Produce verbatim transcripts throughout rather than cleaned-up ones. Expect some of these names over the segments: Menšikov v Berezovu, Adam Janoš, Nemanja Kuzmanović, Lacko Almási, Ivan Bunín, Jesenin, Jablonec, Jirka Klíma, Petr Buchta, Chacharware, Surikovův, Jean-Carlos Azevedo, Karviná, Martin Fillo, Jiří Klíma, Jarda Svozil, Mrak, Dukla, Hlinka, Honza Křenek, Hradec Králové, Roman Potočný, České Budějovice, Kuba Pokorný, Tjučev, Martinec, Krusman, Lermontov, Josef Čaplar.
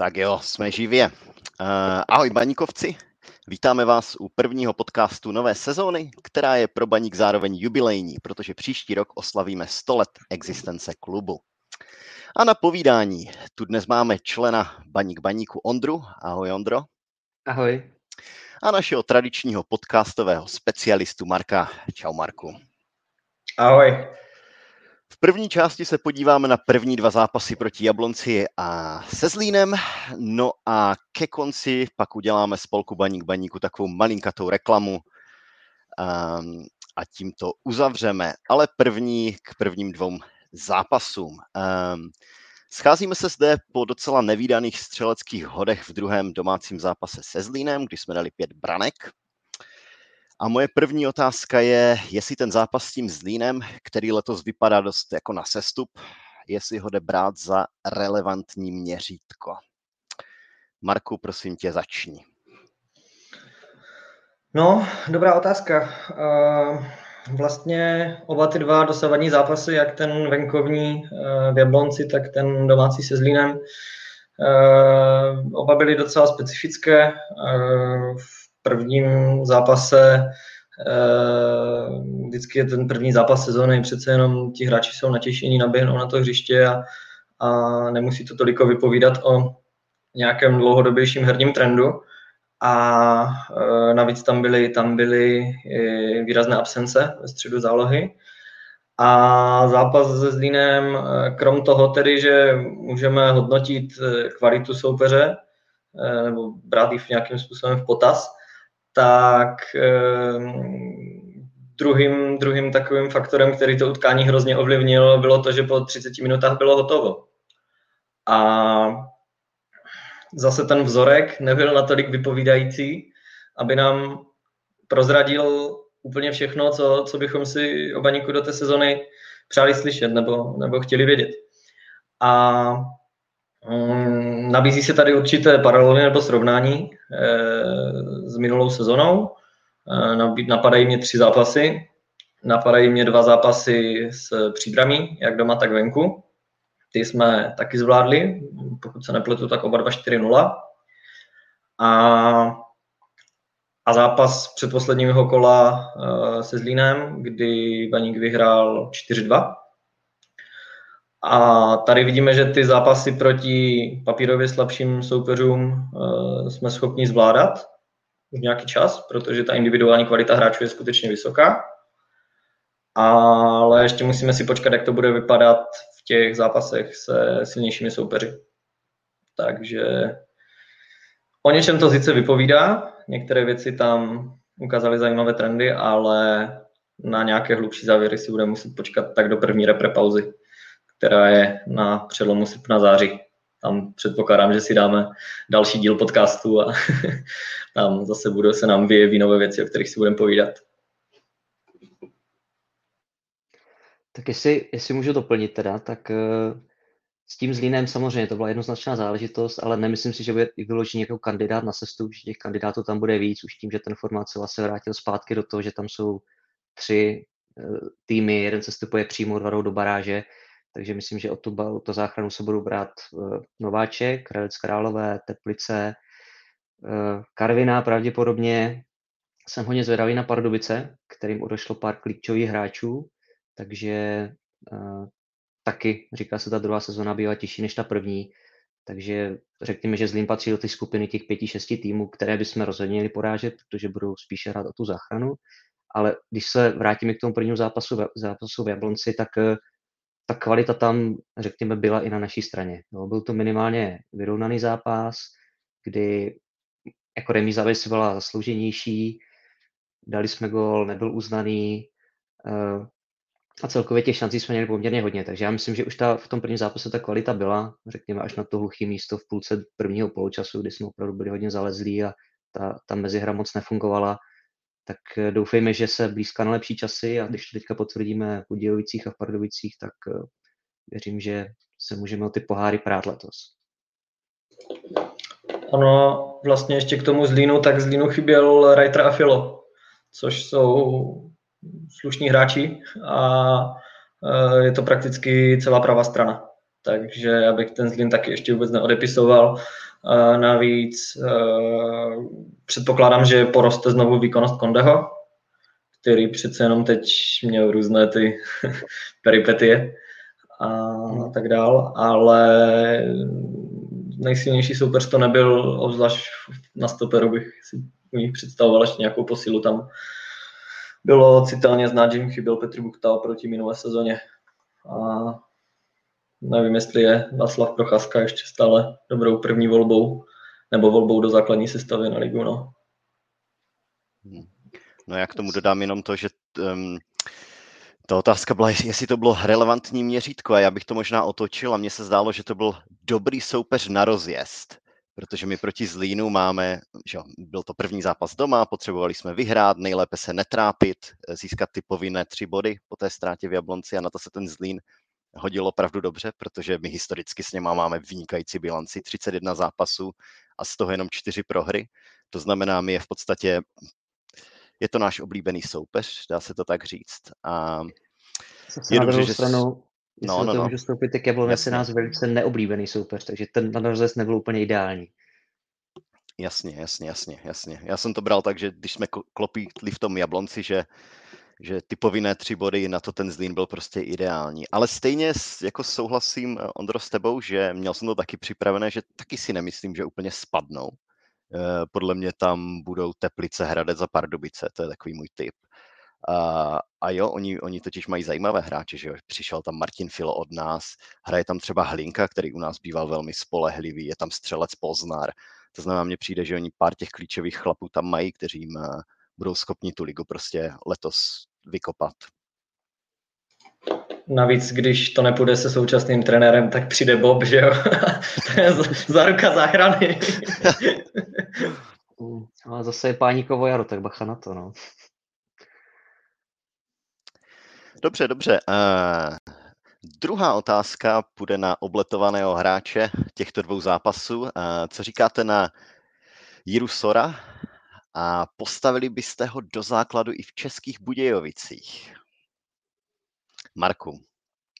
Tak jo, jsme živě. Ahoj Baníkovci, vítáme vás u prvního podcastu nové sezóny, která je pro Baník zároveň jubilejní, protože příští rok oslavíme sto let existence klubu. A na povídání tu dnes máme člena Baník Baníku Ondru. Ahoj Ondro. Ahoj. A našeho tradičního podcastového specialistu Marka. Čau Marku. Ahoj. V první části se podíváme na první dva zápasy proti Jablonci a se Zlínem, no a ke konci pak uděláme spolku Baník Baníku takovou malinkatou reklamu um, a tím to uzavřeme, ale první k prvním dvou zápasům. Um, scházíme se zde po docela nevídaných střeleckých hodech v druhém domácím zápase se Zlínem, kdy jsme dali pět branek. A moje první otázka je, jestli ten zápas s tím Zlínem, který letos vypadá dost jako na sestup, jestli ho jde brát za relevantní měřítko. Marku, prosím tě, začni. No, dobrá otázka. Vlastně oba ty dva dosavadní zápasy, jak ten venkovní v Jablonci, tak ten domácí se Zlínem, oba byly docela specifické. V prvním zápase, vždycky je ten první zápas sezóny, přece jenom ti hráči jsou natěšení, naběhnou na to hřiště a, a nemusí to toliko vypovídat o nějakém dlouhodobějším herním trendu. A navíc tam byly, tam byly výrazné absence ve středu zálohy. A zápas se Zlínem, krom toho tedy, že můžeme hodnotit kvalitu soupeře, nebo brát ji v nějakým způsobem v potaz, tak druhým, druhým takovým faktorem, který to utkání hrozně ovlivnil, bylo to, že po třiceti minutách bylo hotovo. A zase ten vzorek nebyl natolik vypovídající, aby nám prozradil úplně všechno, co, co bychom si o Baníku do té sezony přáli slyšet nebo, nebo chtěli vědět. A Um, nabízí se tady určité paralely nebo srovnání e, s minulou sezonou. E, napadají mě tři zápasy. Napadají mě dva zápasy s Příbramí, jak doma, tak venku. Ty jsme taky zvládli, pokud se nepletu, tak oba dva čtyři nula. A, a zápas předposledního kola e, se Zlínem, kdy Baník vyhrál čtyři dva. A tady vidíme, že ty zápasy proti papírově slabším soupeřům e, jsme schopni zvládat už nějaký čas, protože ta individuální kvalita hráčů je skutečně vysoká. Ale ještě musíme si počkat, jak to bude vypadat v těch zápasech se silnějšími soupeři. Takže o něčem to sice vypovídá, některé věci tam ukázaly zajímavé trendy, ale na nějaké hlubší závěry si budeme muset počkat tak do první reprepauzy, která je na přelomu srpna září. Tam předpokládám, že si dáme další díl podcastu a tam zase budou se nám vyjeví nové věci, o kterých si budeme povídat. Tak jestli, jestli můžu doplnit teda, tak s tím Zlínem samozřejmě to byla jednoznačná záležitost, ale nemyslím si, že bude vyložit nějaký kandidát na sestup, že těch kandidátů tam bude víc, už tím, že ten formát se vlastně vrátil zpátky do toho, že tam jsou tři týmy, jeden sestupuje přímo, dva jdou do baráže. Takže myslím, že o tu, o tu záchranu se budou brát uh, Nováček, Hradec Králové, Teplice, uh, Karviná pravděpodobně. Jsem hodně zvědavý na Pardubice, kterým odešlo pár klíčových hráčů, takže uh, taky, říká se, ta druhá sezona bývá těžší než ta první. Takže řekněme, že Zlín patří do té skupiny těch pěti, šesti týmů, které bychom rozhodně měli porážet, protože budou spíše hrát o tu záchranu. Ale když se vrátíme k tomu prvnímu zápasu, zápasu v Jablonci, tak uh, ta kvalita tam, řekněme, byla i na naší straně. No, byl to minimálně vyrovnaný zápas, kdy jako remíza byla zaslouženější, dali jsme gól, nebyl uznaný a celkově těch šancí jsme měli poměrně hodně. Takže já myslím, že už ta, v tom prvním zápase ta kvalita byla, řekněme, až na to hluché místo v půlce prvního poločasu, kdy jsme opravdu byli hodně zalezlí a ta, ta mezihra moc nefungovala. Tak doufejme, že se blízká na lepší časy a když to teďka potvrdíme v Budějovicích a v Pardubicích, tak věřím, že se můžeme o ty poháry prát letos. Ano, vlastně ještě k tomu Zlínu, tak Zlínu chyběl Reiter a Fillo, což jsou slušní hráči a je to prakticky celá pravá strana. Takže abych ten Zlín taky ještě vůbec neodepisoval, Navíc předpokládám, že poroste znovu výkonnost Condeho, který přece jenom teď měl různé ty peripetie a tak dál, ale nejsilnější soupeř to nebyl, obzvlášť na stoperu bych si u nich představoval ještě nějakou posilu. Tam bylo citelně znát, že jim chyběl Petr Buchta oproti minulé sezóně. A nevím, jestli je Václav Procházka ještě stále dobrou první volbou nebo volbou do základní sestavy na ligu. No, no já k tomu dodám jenom to, že um, ta otázka byla, jestli to bylo relevantní měřítko, a já bych to možná otočil a mně se zdálo, že to byl dobrý soupeř na rozjezd, protože my proti Zlínu máme, že byl to první zápas doma, potřebovali jsme vyhrát, nejlépe se netrápit, získat ty povinné tři body po té ztrátě v Jablonci, a na to se ten Zlín hodilo opravdu dobře, protože my historicky s něma máme vynikající bilanci, třicet jedna zápasů a z toho jenom čtyři prohry. To znamená, my je v podstatě, je to náš oblíbený soupeř, dá se to tak říct. A je na dobře, že... Stranu... Jestli no, no, to no. můžu stoupit, tak Jablonec je nás velice neoblíbený soupeř, takže ten na rozjezd nebyl úplně ideální. Jasně, jasně, jasně, jasně. Já jsem to bral tak, že když jsme klopítli v tom Jablonci, že, že ty povinné tři body, na to ten Zlín byl prostě ideální. Ale stejně jako souhlasím, Ondro, s tebou, že měl jsem to taky připravené, že taky si nemyslím, že úplně spadnou. Podle mě tam budou Teplice, Hradec a Pardubice, to je takový můj tip. Uh, a jo, oni, oni totiž mají zajímavé hráče, že jo, přišel tam Martin Fillo od nás, hraje tam třeba Hlinka, který u nás býval velmi spolehlivý, je tam střelec Poznár, to znamená, mně přijde, že oni pár těch klíčových chlapů tam mají, kteří jim uh, budou schopni tu ligu prostě letos vykopat. Navíc, když to nepůjde se současným trenérem, tak přijde Bob, že jo, to je záruka záchrany. Ale zase je Páníkovo jaro, tak bacha na to, no. Dobře, dobře. Uh, druhá otázka půjde na obletovaného hráče těchto dvou zápasů. Uh, co říkáte na Jiru Sora? A postavili byste ho do základu i v Českých Budějovicích? Marku,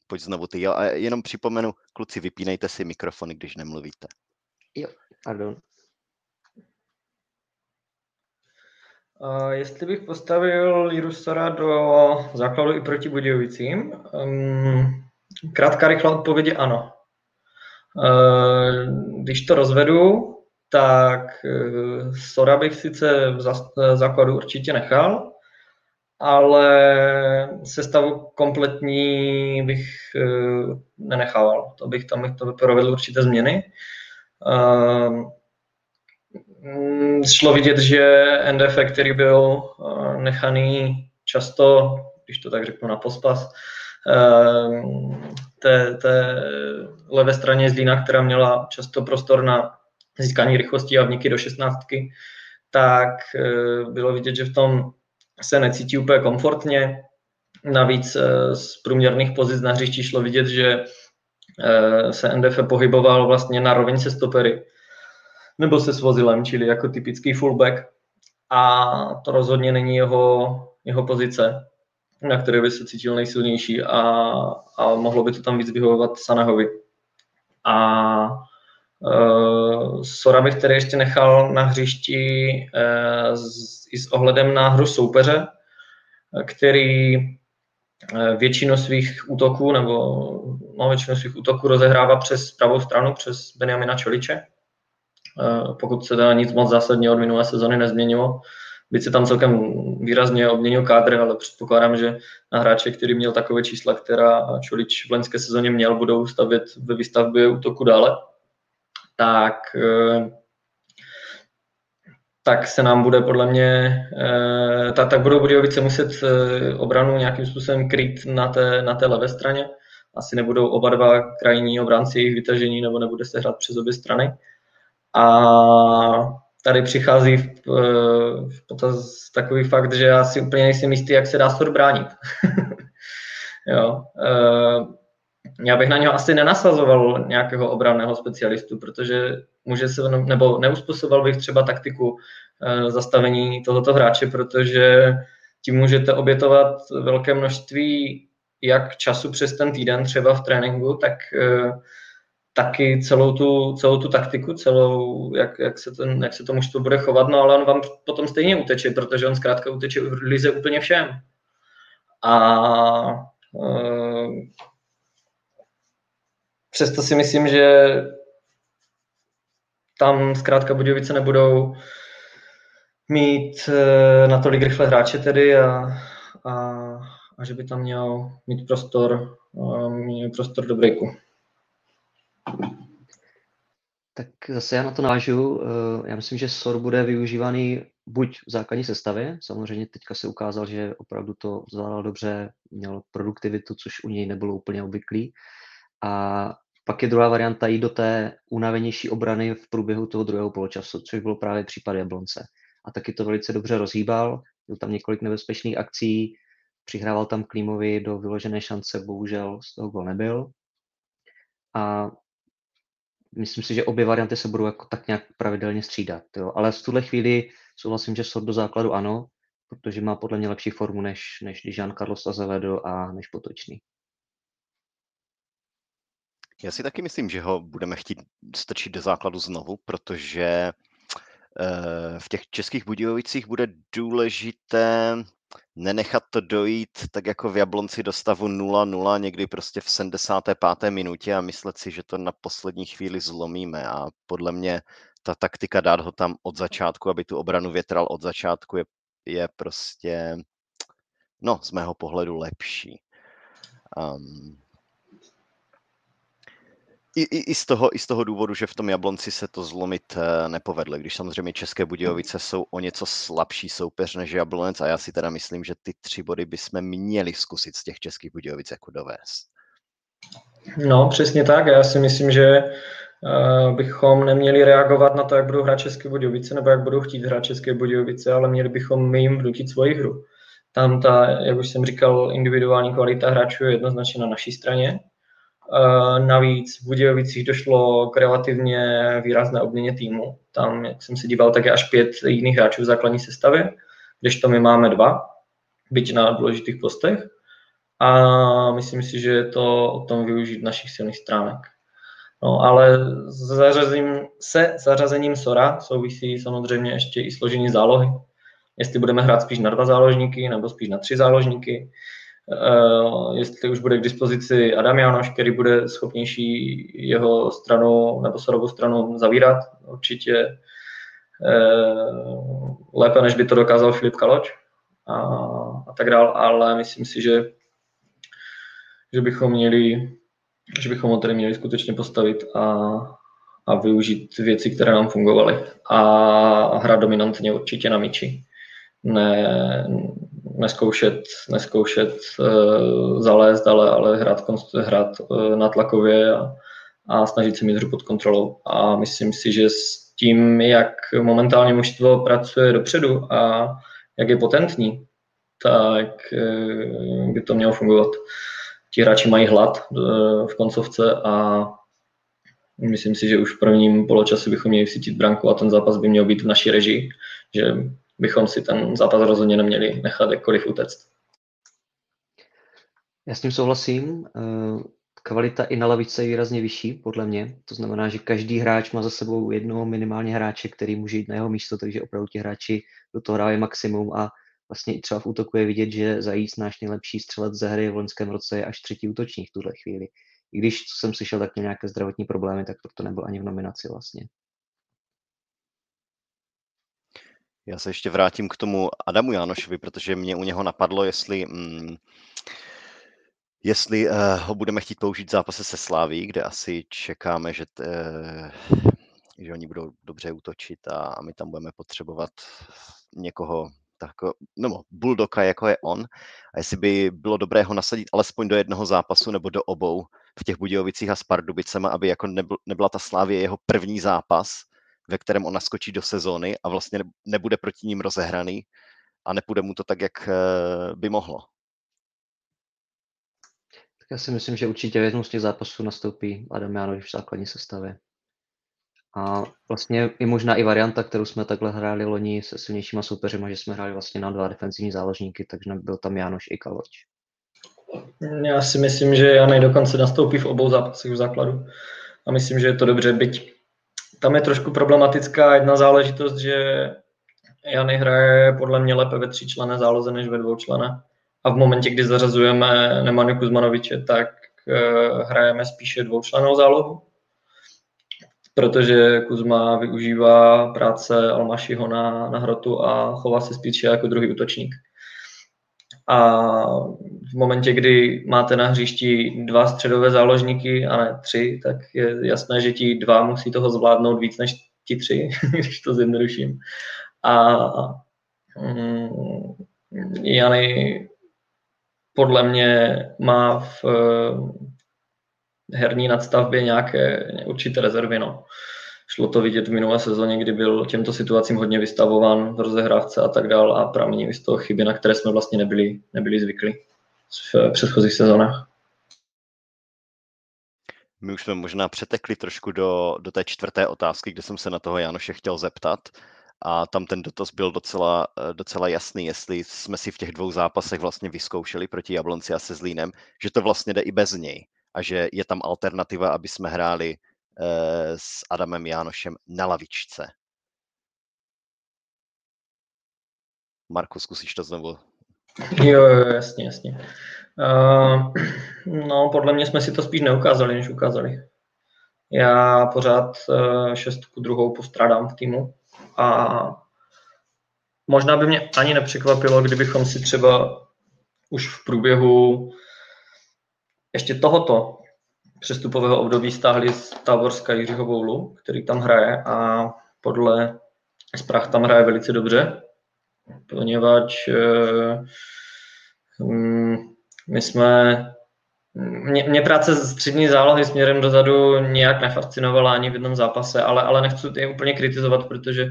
pojď znovu ty. Jo, a jenom připomenu, kluci, vypínejte si mikrofony, když nemluvíte. Jo, pardon. Uh, jestli bych postavil Jiru Sora do základu i proti Budějovicím, um, krátká rychlá odpověď je ano. Uh, když to rozvedu, tak uh, Sora bych sice v zas- základu určitě nechal, ale sestavu kompletní bych uh, nenechával. To bych tam to provedl určité změny. Uh, Šlo vidět, že N D F, který byl nechaný často, když to tak řeknu na pospas, té, té levé straně Zlína, která měla často prostor na získání rychlosti a vniky do šestnáctky, tak bylo vidět, že v tom se necítí úplně komfortně. Navíc z průměrných pozic na hřišti šlo vidět, že se N D F pohyboval vlastně na roveň se stopery nebo se svozilem, čili jako typický fullback, a to rozhodně není jeho, jeho pozice, na které by se cítil nejsilnější, a, a mohlo by to tam víc vyhovovat Sannehovi. A e, Sora bych tedy ještě nechal na hřišti e, s, i s ohledem na hru soupeře, který většinu svých útoků nebo no, většinu svých útoků rozehrává přes pravou stranu, přes Benjamina Čoliče. Pokud se teda nic moc zásadně od minulé sezony nezměnilo. Byť se tam celkem výrazně obměnil kádr, ale předpokládám, že na hráče, který měl takové čísla, která Čolič v loňské sezóně měl, budou stavět ve výstavbě útoku dále, tak, tak se nám bude podle mě, tak, tak budou Budějovice muset obranu nějakým způsobem krýt na té, na té levé straně. Asi nebudou oba dva krajní obránci jejich vytažení, nebo nebude se hrát přes obě strany. A tady přichází v, v potaz takový fakt, že já si úplně nejsem jistý, jak se dá Sor bránit. Jo. Já bych na něho asi nenasazoval nějakého obranného specialistu, protože může se, nebo neuspůsoboval bych třeba taktiku zastavení tohoto hráče, protože tím můžete obětovat velké množství jak času přes ten týden třeba v tréninku, tak taky celou tu, celou tu taktiku, celou, jak, jak, se ten, jak se to mužstvo bude chovat, no ale on vám potom stejně uteče, protože on zkrátka uteče v lize úplně všem. A uh, přesto si myslím, že tam zkrátka Budějovice nebudou mít uh, natolik rychle hráče tedy a, a, a že by tam měl mít prostor, uh, mít prostor do breaku. Tak zase já na to navážu. Já myslím, že Sor bude využívaný buď v základní sestavě, samozřejmě teďka se ukázal, že opravdu to zvládal dobře, měl produktivitu, což u něj nebylo úplně obvyklý. A pak je druhá varianta jít do té unavenější obrany v průběhu toho druhého poločasu, což bylo právě případ Jablonce. A taky to velice dobře rozhýbal, byl tam několik nebezpečných akcí, přihrával tam Klímovi do vyložené šance, bohužel z toho gól nebyl. A myslím si, že obě varianty se budou jako tak nějak pravidelně střídat. Jo. Ale v tuhle chvíli souhlasím, že Sor do základu ano, protože má podle mě lepší formu, než, než Jean-Carlos Azevedo a než Potočný. Já si taky myslím, že ho budeme chtít strčit do základu znovu, protože v těch Českých Budějovicích bude důležité nenechat to dojít tak jako v Jablonci do stavu nula nula někdy prostě v sedmdesáté páté minutě a myslet si, že to na poslední chvíli zlomíme. A podle mě ta taktika dát ho tam od začátku, aby tu obranu větral od začátku, je, je prostě, no, z mého pohledu lepší. Um, I, i, i, z toho, I z toho důvodu, že v tom Jablonci se to zlomit nepovedlo, když samozřejmě České Budějovice jsou o něco slabší soupeř než Jablonec a já si teda myslím, že ty tři body bychom měli zkusit z těch Českých Budějovic jako dovést. No, přesně tak. Já si myslím, že uh, bychom neměli reagovat na to, jak budou hrát České Budějovice nebo jak budou chtít hrát České Budějovice, ale měli bychom my jim vnutit svoji hru. Tam ta, jak už jsem říkal, individuální kvalita hráčů je jednoznačně na naší straně. Navíc v Budějovicích došlo k relativně výrazné obměně týmu. Tam, jak jsem se díval, tak je až pět jiných hráčů v základní sestavě, kdežto my máme dva, byť na důležitých postech. A myslím si, že je to o tom využít našich silných stránek. No, ale zařazím se zařazením Sora souvisí samozřejmě ještě i složení zálohy. Jestli budeme hrát spíš na dva záložníky, nebo spíš na tři záložníky. Uh, jestli už bude k dispozici Adam Janoš, který bude schopnější jeho stranu nebo Sorovou stranu zavírat, určitě uh, lépe, než by to dokázal Filip Kaloč a, a tak dál, ale myslím si, že, že bychom měli, že bychom ho tedy měli skutečně postavit a, a využít věci, které nám fungovaly a hrát dominantně určitě na míči. Ne, neskoušet, neskoušet uh, zalézt, ale, ale hrát, hrát uh, na tlakově a, a snažit se mít hru pod kontrolou. A myslím si, že s tím, jak momentálně mužstvo pracuje dopředu a jak je potentní, tak uh, by to mělo fungovat. Ti hráči mají hlad uh, v koncovce a myslím si, že už v prvním poločase bychom měli vcítit branku a ten zápas by měl být v naší režii, že bychom si ten zápas rozhodně neměli nechat jakkoliv utéct. Já s tím souhlasím. Kvalita i na lavice je výrazně vyšší, podle mě. To znamená, že každý hráč má za sebou jednoho minimálně hráče, který může jít na jeho místo, takže opravdu ti hráči do toho hrávají maximum a vlastně i třeba v útoku je vidět, že Zajíc, náš nejlepší střelec ze hry v loňském roce, je až třetí útočník v tuhle chvíli. I když, co jsem slyšel, tak měl nějaké zdravotní problémy, tak proto nebyl ani v nominaci vlastně. Já se ještě vrátím k tomu Adamu Janošovi, protože mě u něho napadlo, jestli, mm, jestli uh, ho budeme chtít použít v zápase se Slaví, kde asi čekáme, že, t, uh, že oni budou dobře útočit a, a my tam budeme potřebovat někoho takového, no, bulldoga, jako je on. A jestli by bylo dobré ho nasadit alespoň do jednoho zápasu nebo do obou v těch Budějovicích a s Pardubicema, aby jako nebyl, nebyla ta Slavie jeho první zápas, ve kterém on naskočí do sezóny a vlastně nebude proti ním rozehraný a nepůjde mu to tak, jak by mohlo. Tak já si myslím, že určitě v jednom z těch zápasů nastoupí Adam Janoš v základní sestavě. A vlastně i možná i varianta, kterou jsme takhle hráli loni se silnějšíma soupeřima, že jsme hráli vlastně na dva defenzivní záložníky, takže byl tam Janoš i Kaloč. Já si myslím, že Janej dokonce nastoupí v obou zápasech v základu. a myslím, že je to dobře, byť tam je trošku problematická jedna záležitost, že Jany hraje podle mě lépe ve tříčlenné záloze než ve dvoučlené. A v momentě, kdy zařazujeme Nemanja Kuzmanoviče, tak e, hrajeme spíše dvoučlennou zálohu, protože Kuzma využívá práce Almásiho na, na hrotu a chová se spíše jako druhý útočník. A v momentě, kdy máte na hřišti dva středové záložníky, a ne tři, tak je jasné, že ti dva musí toho zvládnout víc než ti tři, když to zjednoduším. A um, Jany podle mě má v uh, herní nadstavbě nějaké určité rezervy. No. Šlo to vidět v minulé sezóně, kdy byl těmto situacím hodně vystavován v rozehrávce a tak dál a pramení z toho chyby, na které jsme vlastně nebyli, nebyli zvyklí v předchozích sezónách. My už jsme možná přetekli trošku do, do té čtvrté otázky, kde jsem se na toho Janoše chtěl zeptat. A tam ten dotaz byl docela, docela jasný, jestli jsme si v těch dvou zápasech vlastně vyzkoušeli proti Jablonci a se Zlínem, že to vlastně jde i bez něj a že je tam alternativa, aby jsme hráli eh, s Adamem Janošem na lavičce. Marku, zkusíš to znovu? Jo, jo, jasně, jasně. Uh, no, podle mě jsme si to spíš neukázali, než ukázali. Já pořád uh, šestku druhou postrádám v týmu. A možná by mě ani nepřekvapilo, kdybychom si třeba už v průběhu ještě tohoto přestupového období stáhli z Táborska Jiřího Boulu, který tam hraje a podle zpráv tam hraje velice dobře, poněvadž my jsme... Mě, mě práce střední zálohy směrem dozadu nějak nefascinovala ani v jednom zápase, ale, ale nechci je úplně kritizovat, protože e,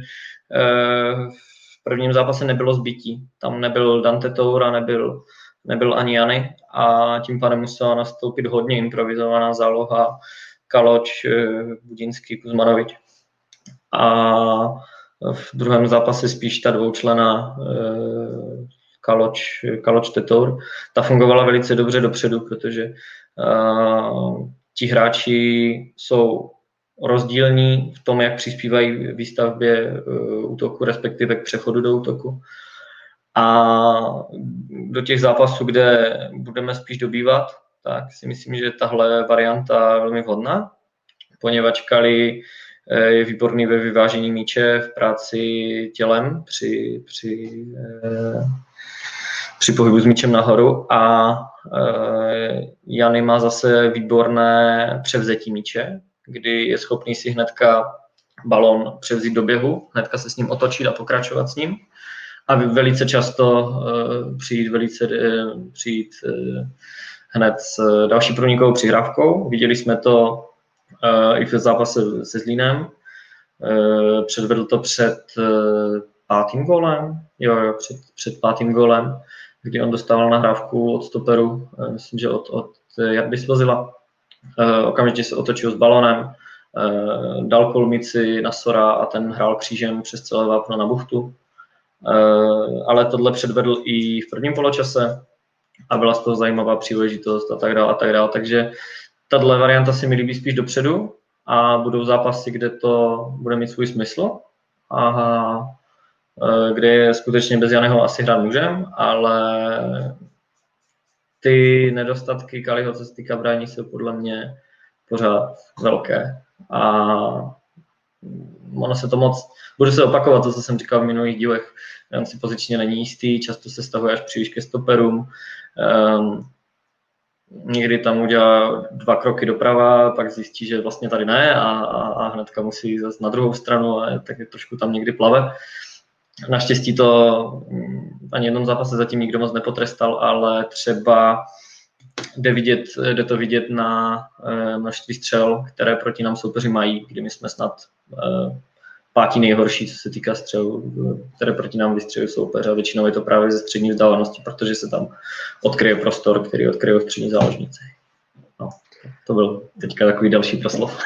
v prvním zápase nebylo zbytí. Tam nebyl Dante Toor a nebyl, nebyl ani Jany a tím pádem musela nastoupit hodně improvizovaná záloha Kaloč, e, Budinský, Kuzmanović. A v druhém zápase spíš ta dvoučlená e, Kaloč, Kaloč Tetour. Ta fungovala velice dobře dopředu, protože uh, ti hráči jsou rozdílní v tom, jak přispívají výstavbě uh, útoku, respektive k přechodu do útoku. A do těch zápasů, kde budeme spíš dobývat, tak si myslím, že tahle varianta je velmi vhodná, poněvadž Kali je výborný ve vyvážení míče, v práci tělem při, při uh, při pohybu s míčem nahoru a e, Jany má zase výborné převzetí míče, kdy je schopný si hnedka balón převzít do běhu, hnedka se s ním otočit a pokračovat s ním a velice často e, přijít, velice, e, přijít e, hned s další průnikovou přihrávkou. Viděli jsme to e, i v zápase se Zlínem, e, předvedl to před e, pátým gólem, jo, jo před, před pátým gólem, kdy on dostával nahrávku od stoperu, myslím, že od, od Jardy Svozila. E, okamžitě se otočil s balonem, e, dal kolmici na Sora a ten hrál křížem přes celé vápno na Buchtu. E, ale tohle předvedl i v prvním poločase a byla z toho zajímavá příležitost a tak dále a tak dále. Takže tato varianta se mi líbí spíš dopředu a budou zápasy, kde to bude mít svůj smysl. Aha. Kde skutečně bez Janého asi hrát můžem, ale ty nedostatky Kaliho, co se týká brání, jsou podle mě pořád velké. A ono se to moc, budu se opakovat to, co jsem říkal v minulých dílech, on si pozičně není jistý, často se stahuje až příliš ke stoperům. Um, Někdy tam udělá dva kroky doprava, pak zjistí, že vlastně tady ne a, a, a hnedka musí zase na druhou stranu a tak je trošku tam někdy plave. Naštěstí to ani jednom zápase zatím nikdo moc nepotrestal, ale třeba jde, vidět, jde to vidět na množství střel, které proti nám soupeři mají, kdy my jsme snad pátí nejhorší, co se týká střel, které proti nám vystřelují soupeř a většinou je to právě ze střední vzdálenosti, protože se tam odkryje prostor, který odkryje střední záložníci. No, to byl teďka takový další proslov.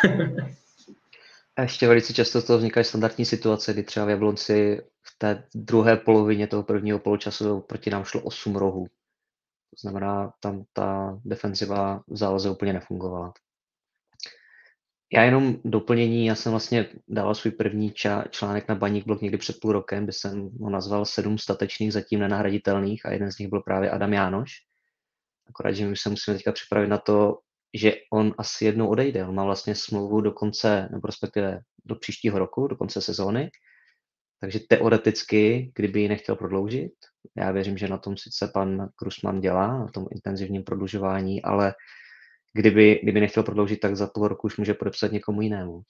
A ještě velice často z toho vznikají standardní situace, kdy třeba v Jablonci v té druhé polovině toho prvního poločasu proti nám šlo osm rohů. To znamená, tam ta defenziva v záloze úplně nefungovala. Já jenom doplnění, já jsem vlastně dala svůj první ča- článek na Baník blog někdy před půl rokem, kde jsem ho nazval sedm statečných, zatím nenahraditelných, a jeden z nich byl právě Adam Janoš. Akorát, že my se musíme teďka připravit na to, že on asi jednou odejde. On má vlastně smlouvu do konce, nebo respektive do příštího roku, do konce sezóny. Takže teoreticky, kdyby ji nechtěl prodloužit, já věřím, že na tom sice pan Krusman dělá, na tom intenzivním prodlužování, ale kdyby, kdyby nechtěl prodloužit, tak za půl roku už může podepsat někomu jinému.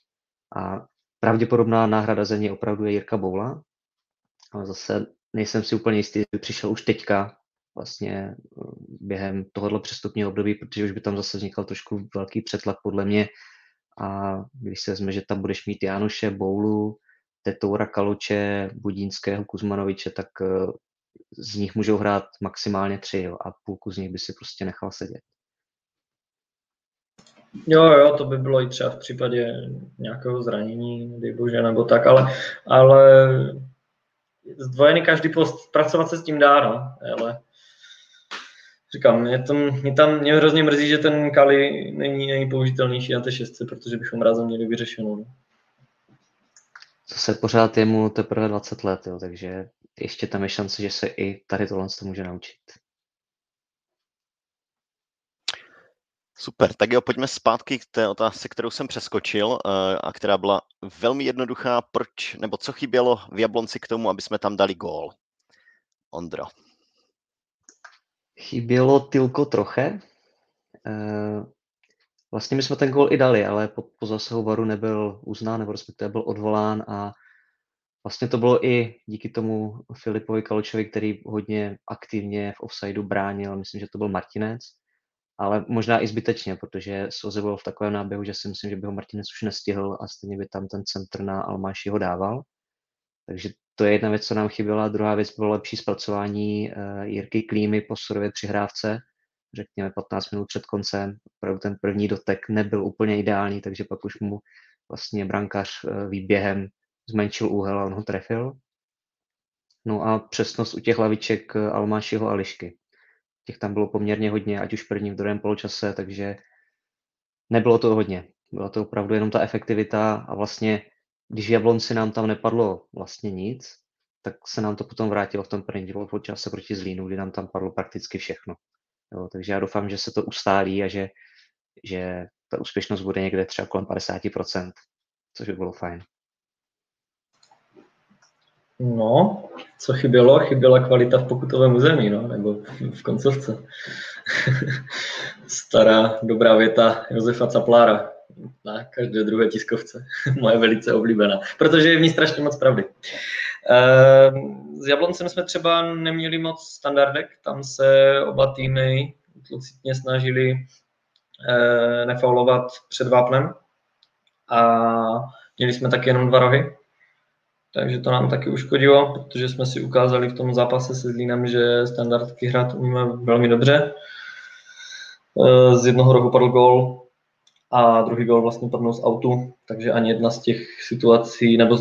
A pravděpodobná náhrada za něj opravdu je Jirka Boula, ale zase nejsem si úplně jistý, že přišel už teďka vlastně během tohoto přestupního období, protože už by tam zase vznikal trošku velký přetlak podle mě. A když se vezme, že tam budeš mít Janoše, Boulu, Toora, Kaloče, Budínského, Kuzmanoviče, tak z nich můžou hrát maximálně tři, jo, a půlku z nich by si prostě nechal sedět. Jo, jo, to by bylo i třeba v případě nějakého zranění, dej bože, nebo tak, ale, ale zdvojený každý post, pracovat se s tím dá, no, ale říkám, mě, to, mě tam mě hrozně mrzí, že ten Kali není, není použitelnější na té šestce, protože bychom ráze měli vyřešenou. Zase pořád je mu teprve dvacet let, jo, takže ještě tam je šance, že se i tady tohle to může naučit. Super, tak jo, pojďme zpátky k té otázce, kterou jsem přeskočil a která byla velmi jednoduchá. Proč, nebo co chybělo v Jablonci k tomu, aby jsme tam dali gól? Ondro. Chybělo tylko troche. Vlastně my jsme ten gól i dali, ale po, po zásahu VARu nebyl uznán, nebo respektive byl odvolán, a vlastně to bylo i díky tomu Filipovi Kaločovi, který hodně aktivně v offsideu bránil, myslím, že to byl Martinec, ale možná i zbytečně, protože Soze byl v takovém náběhu, že si myslím, že by ho Martinec už nestihl a stejně by tam ten centr na Almáši ho dával. Takže to je jedna věc, co nám chyběla. Druhá věc bylo lepší zpracování Jirky Klímy po Sorově přihrávce, řekněme patnáct minut před koncem. Opravdu ten první dotek nebyl úplně ideální, takže pak už mu vlastně brankář výběhem zmenšil úhel a on ho trefil. No a přesnost u těch laviček Almášiho a Lišky. Těch tam bylo poměrně hodně, ať už v prvním, v druhém poločase, takže nebylo to hodně. Byla to opravdu jenom ta efektivita a vlastně, když v Jablonci nám tam nepadlo vlastně nic, tak se nám to potom vrátilo v tom prvním poločase proti Zlínu, kdy nám tam padlo prakticky všechno. Jo, takže já doufám, že se to ustálí a že, že ta úspěšnost bude někde třeba kolem padesát procent, což by bylo fajn. No, co chybělo? Chyběla kvalita v pokutovém území, no, nebo v koncovce. Stará dobrá věta Josefa Caplára na každé druhé tiskovce. Moje velice oblíbená, protože je v ní strašně moc pravdy. S Jabloncem jsme třeba neměli moc standardek, tam se oba týmy utlocitně snažili nefaulovat před vápnem a měli jsme taky jenom dva rohy. Takže to nám taky uškodilo, protože jsme si ukázali v tom zápase se Zlínem, že standardky hrát umíme velmi dobře. Z jednoho rohu padl gól a druhý gól vlastně padl z autu, takže ani jedna z těch situací, nebo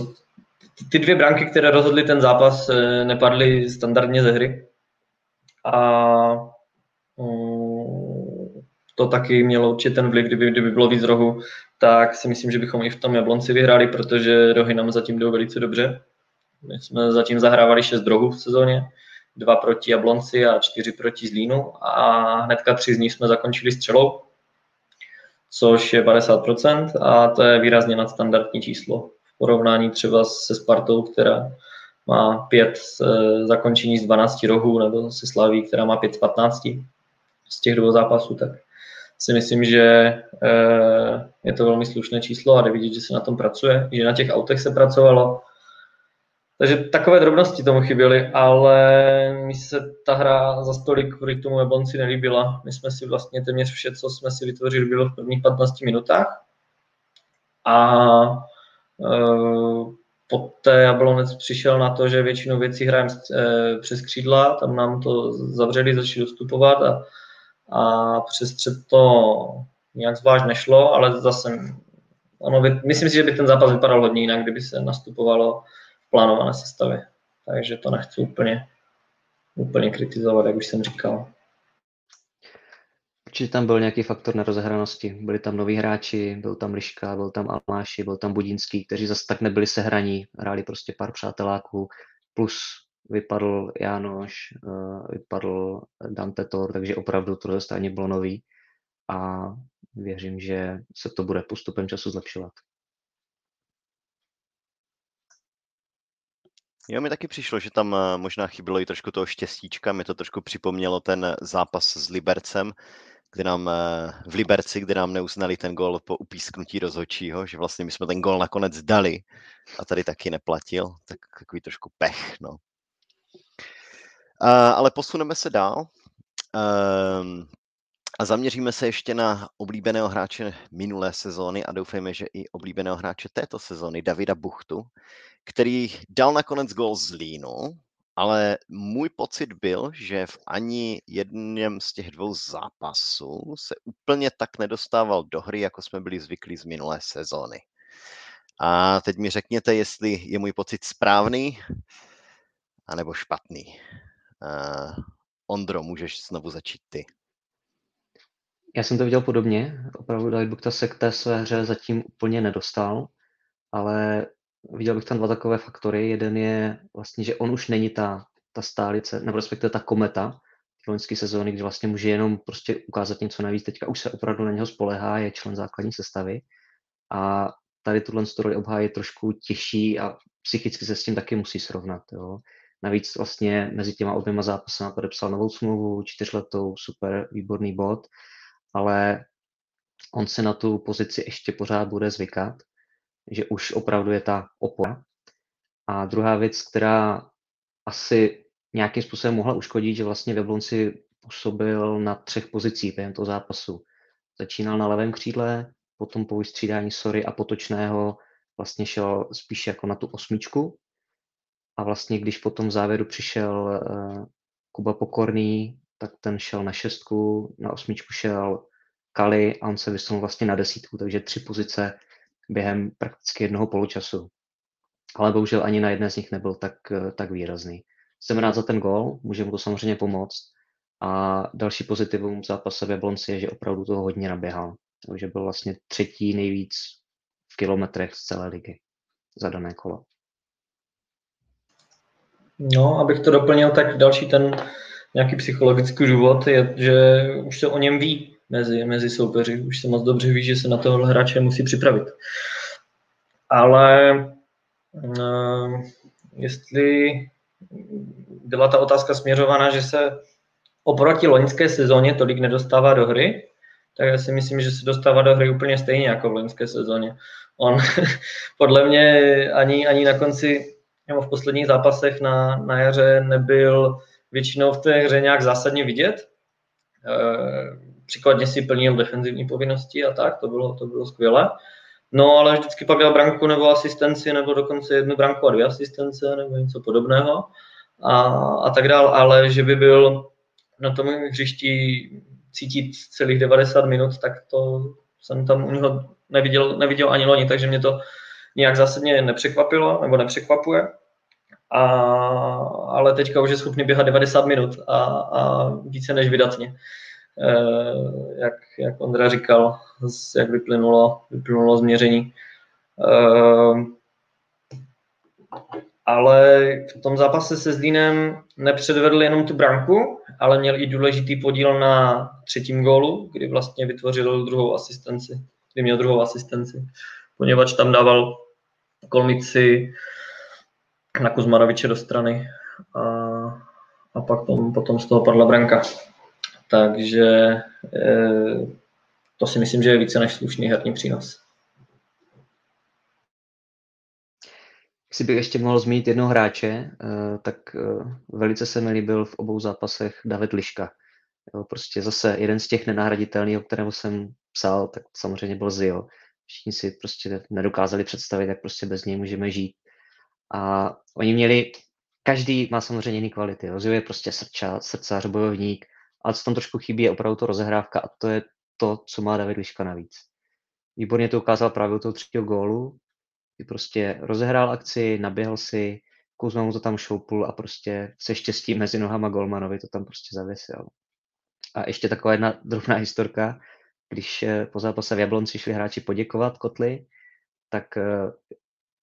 ty dvě branky, které rozhodly ten zápas, nepadly standardně ze hry. A to taky mělo určitě ten vliv, kdyby, kdyby bylo víc rohu, tak si myslím, že bychom i v tom Jablonci vyhráli, protože rohy nám zatím jdou velice dobře. My jsme zatím zahrávali šest rohů v sezóně, dva proti Jablonci a čtyři proti Zlínu a hnedka tři z nich jsme zakončili střelou, což je padesát procent a to je výrazně nadstandardní číslo v porovnání třeba se Spartou, která má pět zakončení z dvanácti rohů, nebo se Slaví, která má pět z patnácti z těch dvou zápasů, tak si myslím, že je to velmi slušné číslo a jde vidět, že se na tom pracuje, že na těch autech se pracovalo. Takže takové drobnosti tomu chyběly, ale mi se ta hra za stolik kvůli tomu Jablonci nelíbila. My jsme si vlastně téměř vše, co jsme si vytvořili, bylo v prvních patnácti minutách. A poté Jablonec přišel na to, že většinu věcí hrajeme přes křídla, tam nám to zavřeli, začali dostupovat a A přes střed to nějak zvlášť nešlo, ale zase ono, myslím si, že by ten zápas vypadal hodně jinak, kdyby se nastupovalo v plánované sestavě. Takže to nechci úplně, úplně kritizovat, jak už jsem říkal. Určitě tam byl nějaký faktor nerozehranosti. Byli tam noví hráči, byl tam Liška, byl tam Almáši, byl tam Budínský, kteří zase tak nebyli sehraní, hráli prostě pár přáteláků, plus vypadl Janoš, vypadl Dante Toor, takže opravdu to dostání bylo nový a věřím, že se to bude postupem času zlepšovat. Jo, mi taky přišlo, že tam možná chybilo i trošku toho štěstíčka, mi to trošku připomnělo ten zápas s Libercem, kde nám v Liberci, kde nám neuznali ten gól po upísknutí rozhodčího, že vlastně my jsme ten gól nakonec dali a tady taky neplatil, tak takový trošku pech, no. Ale posuneme se dál a zaměříme se ještě na oblíbeného hráče minulé sezóny a doufejme, že i oblíbeného hráče této sezóny, Davida Buchtu, který dal nakonec gól Zlínu, ale můj pocit byl, že v ani jedním z těch dvou zápasů se úplně tak nedostával do hry, jako jsme byli zvyklí z minulé sezóny. A teď mi řekněte, jestli je můj pocit správný, anebo špatný. Uh, Ondro, můžeš znovu začít ty. Já jsem to viděl podobně. Opravdu David Buchta se k té své hře zatím úplně nedostal, ale viděl bych tam dva takové faktory. Jeden je vlastně, že on už není ta, ta stálice, nebo respektive ta kometa loňské sezóny, kdy vlastně může jenom prostě ukázat něco navíc. Teďka už se opravdu na něho spolehá, je člen základní sestavy a tady tuhle roli obhájí trošku těžší a psychicky se s tím taky musí srovnat. Jo. Navíc vlastně mezi těma oběma zápasama podepsal novou smlouvu, čtyřletou, super, výborný bod, ale on se na tu pozici ještě pořád bude zvykat, že už opravdu je ta opora. A druhá věc, která asi nějakým způsobem mohla uškodit, že vlastně v Jablonci působil na třech pozicích během toho zápasu. Začínal na levém křídle, potom po vystřídání Sory a Potočného vlastně šel spíš jako na tu osmičku. A vlastně, když potom v závěru přišel uh, Kuba Pokorný, tak ten šel na šestku, na osmičku šel Kali a on se vysunul vlastně na desítku, takže tři pozice během prakticky jednoho poločasu. Ale bohužel ani na jedné z nich nebyl tak, uh, tak výrazný. Jsem rád za ten gól, může mu to samozřejmě pomoct. A další pozitivum zápase v Jablonci je, že opravdu toho hodně naběhal. Takže byl vlastně třetí nejvíc v kilometrech z celé ligy za dané kolo. No, abych to doplnil, tak další ten nějaký psychologický důvod je, že už se o něm ví mezi, mezi soupeři. Už se moc dobře ví, že se na tohle hráče musí připravit. Ale uh, jestli byla ta otázka směřovaná, že se oproti loňské sezóně tolik nedostává do hry, tak já si myslím, že se dostává do hry úplně stejně jako v loňské sezóně. On podle mě ani, ani na konci... v posledních zápasech na, na jaře nebyl většinou v té hře nějak zásadně vidět. E, příkladně si plnil defenzivní povinnosti a tak, to bylo, to bylo skvělé. No ale vždycky pak dal branku nebo asistenci, nebo dokonce jednu branku a dvě asistence, nebo něco podobného a, a tak dál, ale že by byl na tom hřišti cítit celých devadesát minut, tak to jsem tam u něho neviděl, neviděl ani loni, takže mě to nějak zásadně nepřekvapilo, nebo nepřekvapuje. A, ale teďka už je schopný běhat devadesát minut a, a více než vydatně. E, jak, jak Ondra říkal, z, jak vyplynulo, vyplynulo změření. E, ale v tom zápase se Zlínem nepředvedl jenom tu branku, ale měl i důležitý podíl na třetím gólu, kdy vlastně vytvořil druhou asistenci, kdy měl druhou asistenci. Poněvadž tam dával kolmici na Kuzmanoviče do strany a, a pak tom, potom z toho padla branka. Takže e, to si myslím, že je více než slušný herní přínos. Když bych ještě mohl zmínit jednoho hráče, tak velice se mi líbil v obou zápasech David Liška. Prostě zase jeden z těch nenahraditelných, o kterém jsem psal, tak samozřejmě byl Zio. Všichni si prostě nedokázali představit, jak prostě bez něj můžeme žít. A oni měli, každý má samozřejmě jiný kvality. Zio je prostě srdča, srdcař, bojovník, ale co tam trošku chybí je opravdu to rozehrávka a to je to, co má David Liška navíc. Výborně to ukázal právě u toho třetího gólu, kdy prostě rozehrál akci, naběhl si, Kuzma mu to tam šoupul a prostě se štěstí mezi nohama golmanovi to tam prostě zavěsil. A ještě taková jedna drobná historka, když po zápase v Jablonci šli hráči poděkovat Kotli, tak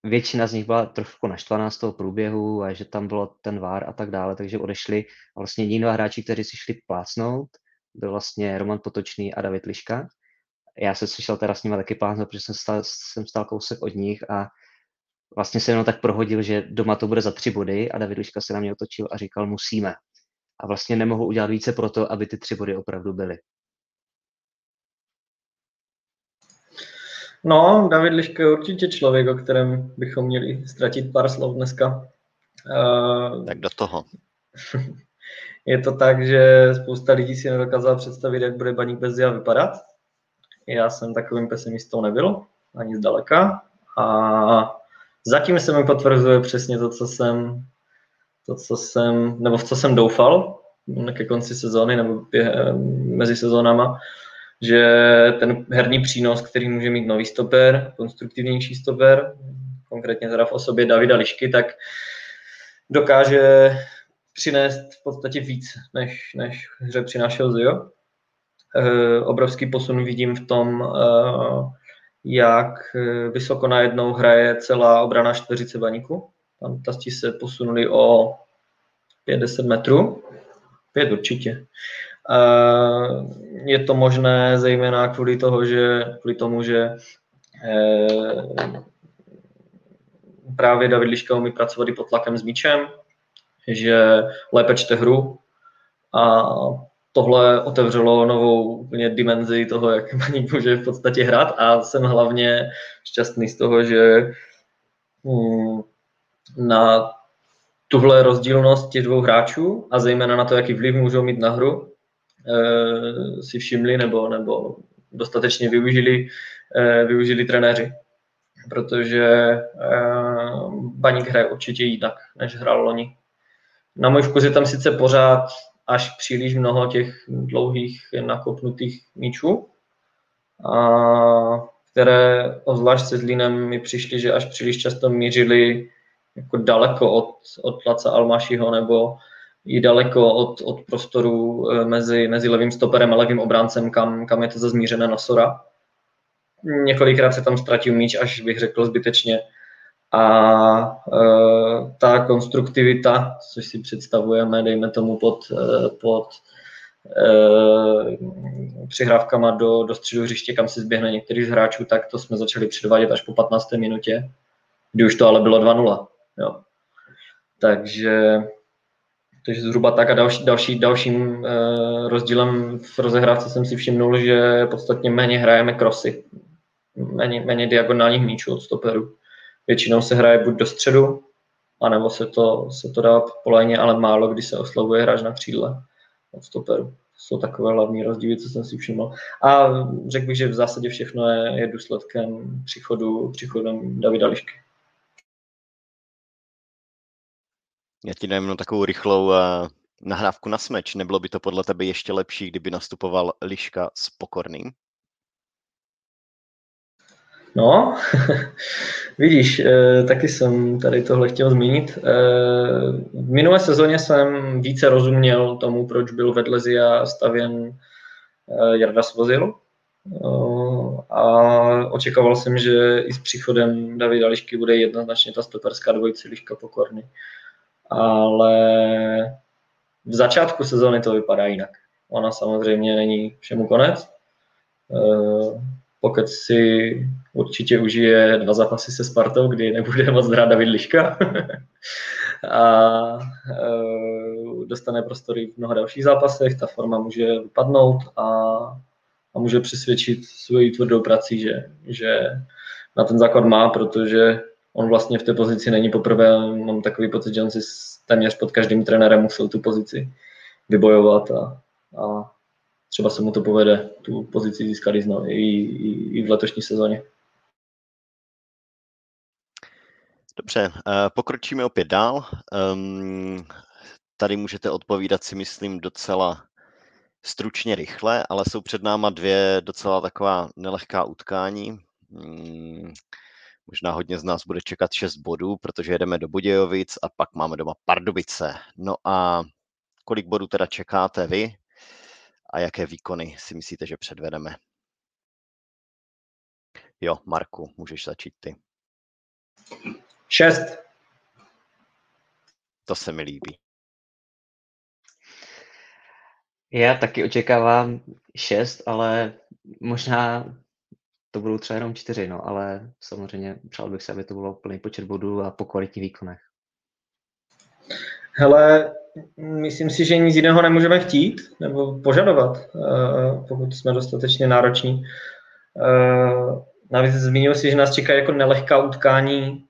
většina z nich byla trošku naštvaná z toho průběhu a že tam bylo ten vár a tak dále, takže odešli a vlastně jiní dva hráči, kteří si šli plácnout, byl vlastně Roman Potočný a David Liška. Já jsem si šel teda s nimi taky plácnout, protože jsem stál, jsem stál kousek od nich a vlastně se jenom tak prohodil, že doma to bude za tři body a David Liška se na mě otočil a říkal musíme. A vlastně nemohl udělat více pro to, aby ty tři body opravdu byly. No, David Liška je určitě člověk, o kterém bychom měli ztratit pár slov dneska. Tak do toho. Je to tak, že spousta lidí si nedokázala představit, jak bude Baník bez Zia vypadat. Já jsem takovým pesimistou nebyl, ani zdaleka. A zatím se mi potvrzuje přesně to, co jsem, to, co jsem, nebo v co jsem doufal ke konci sezóny nebo mezi sezónama, že ten herní přínos, který může mít nový stoper, konstruktivnější stoper, konkrétně teda v osobě Davida Lišky, tak dokáže přinést v podstatě víc, než, než hře přinášel Zio. E, obrovský posun vidím v tom, e, jak vysoko najednou hraje celá obrana čtveřice Baníku. Tam tasti se posunuli o pět deset metrů. Pět určitě. E, je to možné zejména kvůli, toho, že, kvůli tomu, že e, právě David Liška umí pracovat i pod tlakem s míčem, že lépe čte hru a tohle otevřelo novou úplně dimenzi toho, jak Baník může v podstatě hrát a jsem hlavně šťastný z toho, že na tuhle rozdílnost těch dvou hráčů a zejména na to, jaký vliv můžou mít na hru, si všimli nebo, nebo dostatečně využili, využili trenéři. Protože Baník hraje určitě jinak, než hrál loni. Na můj vkus je tam sice pořád až příliš mnoho těch dlouhých nakopnutých míčů, a které zvlášť se Zlínem mi přišly, že až příliš často mířili jako daleko od, od Lacka Almásiho nebo i daleko od, od prostoru mezi, mezi levým stoperem a levým obráncem, kam, kam je to zazmířené na Sora. Několikrát se tam ztratil míč, až bych řekl zbytečně. A e, ta konstruktivita, což si představujeme, dejme tomu pod, pod e, přihrávkama do, do středu hřiště, kam si zběhne některý z hráčů, tak to jsme začali předvádět až po patnácté minutě, kdy už to ale bylo dva nula. Jo. Takže, takže zhruba tak a další, další, dalším e, rozdílem v rozehrávce jsem si všimnul, že podstatně méně hrajeme krosy, méně, méně diagonálních míčů od stoperů. Většinou se hraje buď do středu, anebo se to, se to dá po lajně, ale málo kdy se oslavuje hráč na křídle od stoperu. To jsou takové hlavní rozdíly, co jsem si všiml. A řekl bych, že v zásadě všechno je, je důsledkem příchodu, příchodem Davida Lišky. Já ti dám takovou rychlou nahrávku na smeč. Nebylo by to podle tebe ještě lepší, kdyby nastupoval Liška s Pokorným? No, vidíš, taky jsem tady tohle chtěl zmínit. V minulé sezóně jsem více rozuměl tomu, proč byl vedle Zia stavěn Jarda Svozil. A očekával jsem, že i s příchodem Davida Lišky bude jednoznačně ta stoperská dvojice Liška Pokorný. Ale v začátku sezóny to vypadá jinak. Ona samozřejmě není všemu konec. Pokud si určitě užije dva zápasy se Spartou, kdy nebude moc hrát David Liška a e, dostane prostory v mnoha dalších zápasech, ta forma může vypadnout a, a může přesvědčit svoji tvrdou prací, že, že na ten základ má, protože on vlastně v té pozici není poprvé, mám takový pocit, že on si téměř pod každým trenérem musel tu pozici vybojovat a, a třeba se mu to povede, tu pozici získali i, i, i v letošní sezóně. Dobře, pokročíme opět dál. Tady můžete odpovídat si myslím docela stručně rychle, ale jsou před náma dvě docela taková nelehká utkání. Možná hodně z nás bude čekat šest bodů, protože jedeme do Budějovic a pak máme doma Pardubice. No a kolik bodů teda čekáte vy? a jaké výkony si myslíte, že předvedeme? Jo, Marku, můžeš začít ty. Šest. To se mi líbí. Já taky očekávám šest, ale možná to budou třeba jenom čtyři, no, ale samozřejmě přál bych se, aby to bylo plný počet bodů a po kvalitních výkonech. Hele, myslím si, že nic jiného nemůžeme chtít nebo požadovat, pokud jsme dostatečně nároční. Navíc zmínil si, že nás čeká jako nelehká utkání,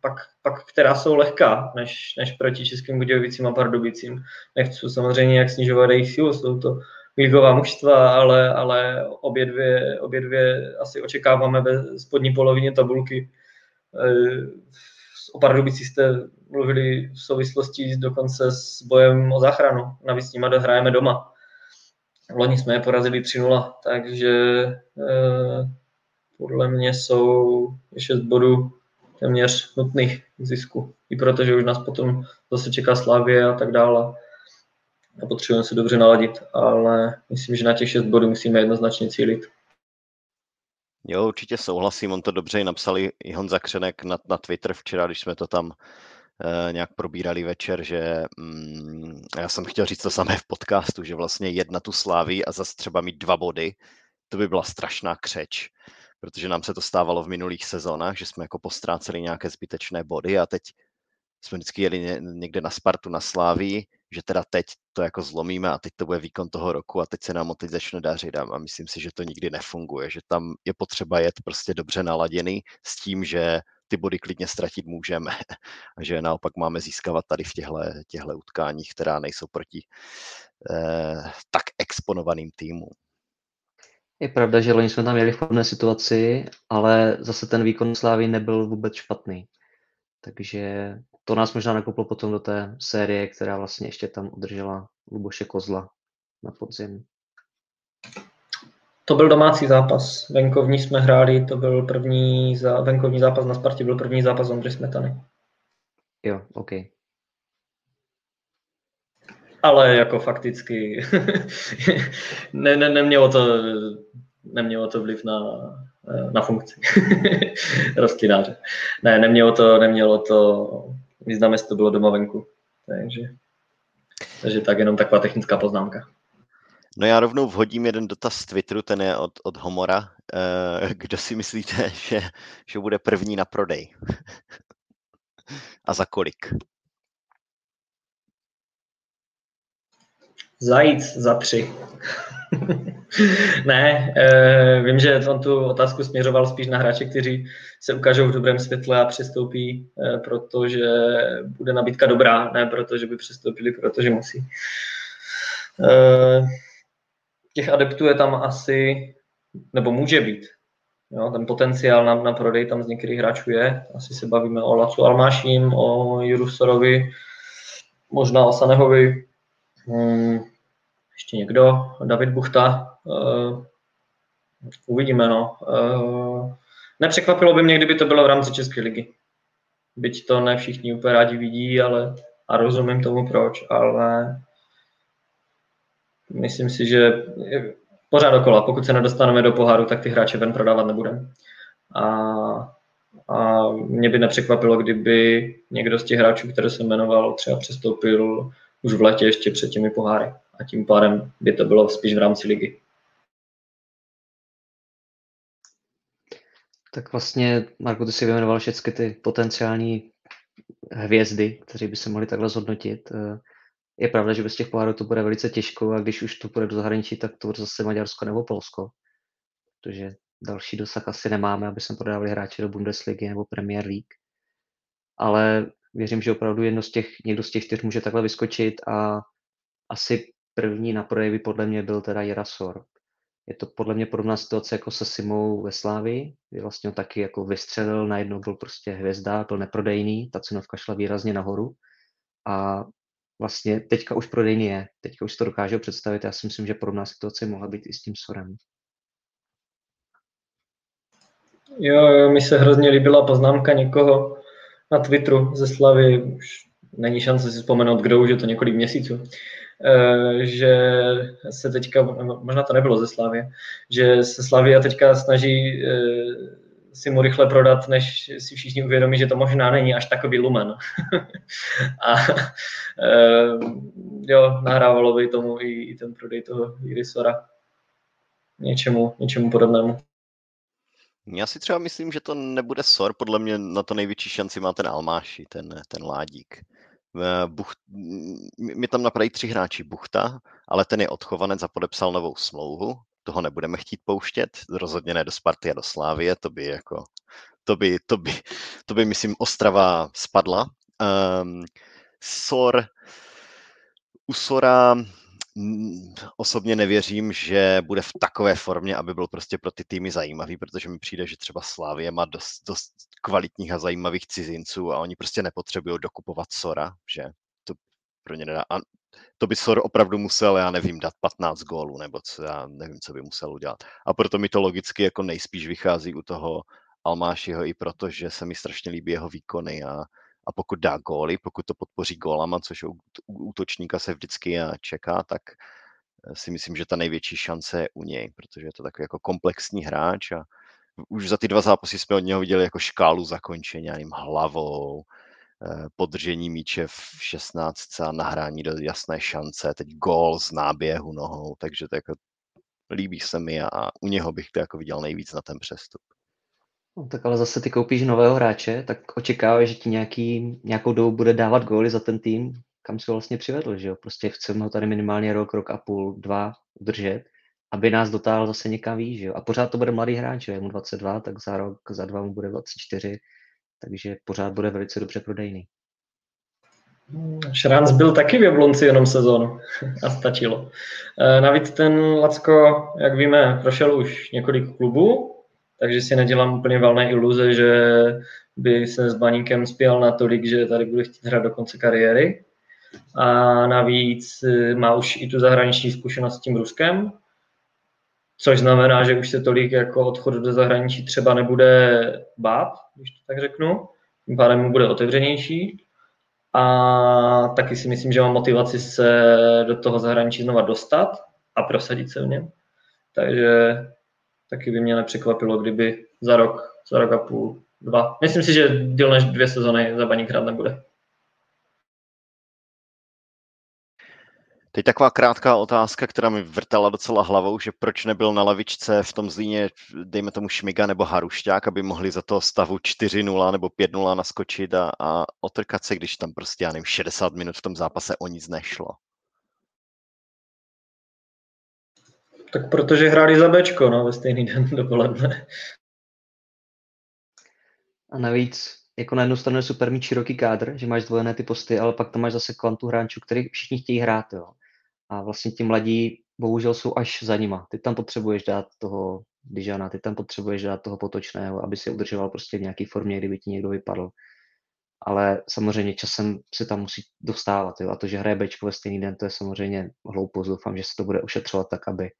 pak, pak která jsou lehká, než, než proti Českým Budějovicím a Pardubicím. Nechci samozřejmě jak snižovat jejich sílu, jsou to ligová mužstva, ale, ale obě, dvě, obě dvě asi očekáváme ve spodní polovině tabulky. O Pardubicích jste mluvili v souvislosti dokonce s bojem o záchranu. Navíc s nimi hrajeme doma. Loni jsme je porazili tři nula, takže eh, podle mě jsou šest bodů téměř nutných zisku. I protože už nás potom zase čeká Slavia a tak dále. A potřebujeme se dobře naladit, ale myslím, že na těch šest bodů musíme jednoznačně cílit. Jo, určitě souhlasím, on to dobře i napsali i Honza Křenek na, na Twitter včera, když jsme to tam e, nějak probírali večer, že mm, já jsem chtěl říct to samé v podcastu, že vlastně jedna tu Slávy a zase třeba mít dva body, to by byla strašná křeč, protože nám se to stávalo v minulých sezónách, že jsme jako postráceli nějaké zbytečné body a teď jsme vždycky jeli někde na Spartu, na Slávy, že teda teď to jako zlomíme a teď to bude výkon toho roku a teď se nám o teď začne dařit a myslím si, že to nikdy nefunguje, že tam je potřeba jet prostě dobře naladěný s tím, že ty body klidně ztratit můžeme a že naopak máme získávat tady v těchto utkáních, která nejsou proti eh, tak exponovaným týmům. Je pravda, že loni jsme tam měli v podobné situaci, ale zase ten výkon Slávy nebyl vůbec špatný. Takže to nás možná nakoplo potom do té série, která vlastně ještě tam udržela Luboše Kozla na podzim. To byl domácí zápas. Venkovní jsme hráli, to byl první zá... venkovní zápas na Spartě, byl první zápas Ondřej Smetany. Jo, OK. Ale jako fakticky ne, ne, nemělo, to, nemělo to vliv na... na funkci rostlináře. Ne, nemělo to, nemělo to, význam, jestli to bylo doma venku. Takže, takže tak jenom taková technická poznámka. No já rovnou vhodím jeden dotaz z Twitteru, ten je od, od Homora. Kdo si myslíte, že, že bude první na prodej? A za kolik? Zajíc za tři. Ne, e, vím, že on tu otázku směřoval spíš na hráče, kteří se ukážou v dobrém světle a přestoupí, e, protože bude nabídka dobrá, ne protože by přestoupili, protože musí. E, těch adeptů je tam asi, nebo může být, jo, ten potenciál na, na prodej tam z některých hráčů je. Asi se bavíme o Lacku Almáším, o Jiří Sorovi, možná o Sannehovi. Hmm. Ještě někdo, David Buchta, uh, uvidíme, no. Uh, nepřekvapilo by mě, kdyby to bylo v rámci České ligy. Byť to ne všichni úplně rádi vidí, ale a rozumím tomu proč, ale myslím si, že pořád dokola, pokud se nedostaneme do poháru, tak ty hráče ven prodávat nebudeme. A, a mě by nepřekvapilo, kdyby někdo z těch hráčů, které jsem jmenoval, třeba přestoupil už v létě ještě před těmi poháry. A tím pádem by to bylo spíš v rámci ligy. Tak vlastně, Marku, ty si vyjmenoval všechny ty potenciální hvězdy, kteří by se mohli takhle zhodnotit. Je pravda, že bez těch pohárů to bude velice těžko a když už to půjde do zahraničí, tak to bude zase Maďarsko nebo Polsko. Protože další dosah asi nemáme, aby jsme prodávali hráče do Bundesligy nebo Premier League. Ale věřím, že opravdu jedno z těch, někdo z těch čtyř může takhle vyskočit a asi první na prodej by podle mě byl teda Jiří Sor. Je to podle mě podobná situace jako se Simou ve Slávii, kdy vlastně on taky jako vystřelil, najednou byl prostě hvězda, byl neprodejný, ta cenovka šla výrazně nahoru a vlastně teďka už prodejný je, teďka už to dokážu představit, já si myslím, že podobná situace mohla být i s tím Sorem. Jo, jo, mi se hrozně líbila poznámka někoho na Twitteru ze Slavie, už není šance si vzpomenout, kdo už je to několik měsíců. že se teďka, možná to nebylo ze Slavie, že se Slavia teďka snaží si mu rychle prodat, než si všichni uvědomí, že to možná není až takový lumen. A jo, nahrávalo by tomu i, i ten prodej toho Jiří Sora něčemu, něčemu podobnému. Já si třeba myslím, že to nebude Sor, podle mě na to největší šanci má ten Almáši, ten, ten Ládík. Buch... Mě tam napadají tři hráči Buchta, ale ten je odchovanec a podepsal novou smlouvu. Toho nebudeme chtít pouštět, rozhodně ne do Sparty a do Slávie, to by jako, to by, to by, to by myslím, Ostrava spadla. Um, Sor, u Sora osobně nevěřím, že bude v takové formě, aby byl prostě pro ty týmy zajímavý, protože mi přijde, že třeba Slavie má dost, dost kvalitních a zajímavých cizinců a oni prostě nepotřebují dokupovat Sora, že to pro ně nedá. A to by Sor opravdu musel, já nevím, dát patnáct gólů, nebo co, já nevím, co by musel udělat. A proto mi to logicky jako nejspíš vychází u toho Almášiho i proto, že se mi strašně líbí jeho výkony a A pokud dá góly, pokud to podpoří gólama, což u útočníka se vždycky čeká, tak si myslím, že ta největší šance je u něj, protože je to takový jako komplexní hráč a už za ty dva zápasy jsme od něho viděli jako škálu zakončení, jim hlavou, podržení míče v šestnáctce a nahrání do jasné šance, teď gól z náběhu nohou, takže to jako líbí se mi a u něho bych to jako viděl nejvíc na ten přestup. No, tak ale zase ty koupíš nového hráče, tak očekáváš, že ti nějaký, nějakou dobu bude dávat góly za ten tým, kam si ho vlastně přivedl, že jo? Prostě chceme ho tady minimálně rok, rok a půl, dva udržet, aby nás dotáhl zase někam výš, jo? A pořád to bude mladý hráč, jo? Je mu dvacet dva, tak za rok, za dva mu bude dvacet čtyři, takže pořád bude velice dobře prodejný. Šránc byl taky v Jablonci jenom sezónu a stačilo. Navíc ten Lacko, jak víme, prošel už několik klubů, takže si nedělám úplně valné iluze, že by se s Baníkem spěl natolik, že tady bude chtít hrát do konce kariéry. A navíc má už i tu zahraniční zkušenost s tím Ruskem, což znamená, že už se tolik jako odchodu do zahraničí třeba nebude bát, když to tak řeknu. Tím pádem mu bude otevřenější. A taky si myslím, že má motivaci se do toho zahraničí znova dostat a prosadit se v něm. Takže taky by mě nepřekvapilo, kdyby za rok, za rok a půl, dva. Myslím si, že díl než dvě sezony za Baník hrát nebude. Teď taková krátká otázka, která mi vrtala docela hlavou, že proč nebyl na lavičce v tom Zlíně, dejme tomu Šmiga nebo Harušťák, aby mohli za toho stavu čtyři nula nebo pět nula naskočit a, a otrkat se, když tam prostě, já nevím, šedesát minut v tom zápase o nic nešlo. Tak protože hráli za Bčko, no, ve stejný den dopoledne. A navíc, jako na jednu stranu je super mít široký kádr, že máš zdvojené ty posty, ale pak tam máš zase kvantu hráčů, který všichni chtějí hrát, jo. A vlastně ti mladí, bohužel, jsou až za nima. Ty tam potřebuješ dát toho Dižana, ty tam potřebuješ dát toho Potočného, aby si udržoval prostě v nějaké formě, kdyby ti někdo vypadl. Ale samozřejmě časem se tam musí dostávat, jo. A to, že hraje Bčko ve stejný den, to je samozřejmě hloupost. Doufám, že se to bude ošetřovat tak, aby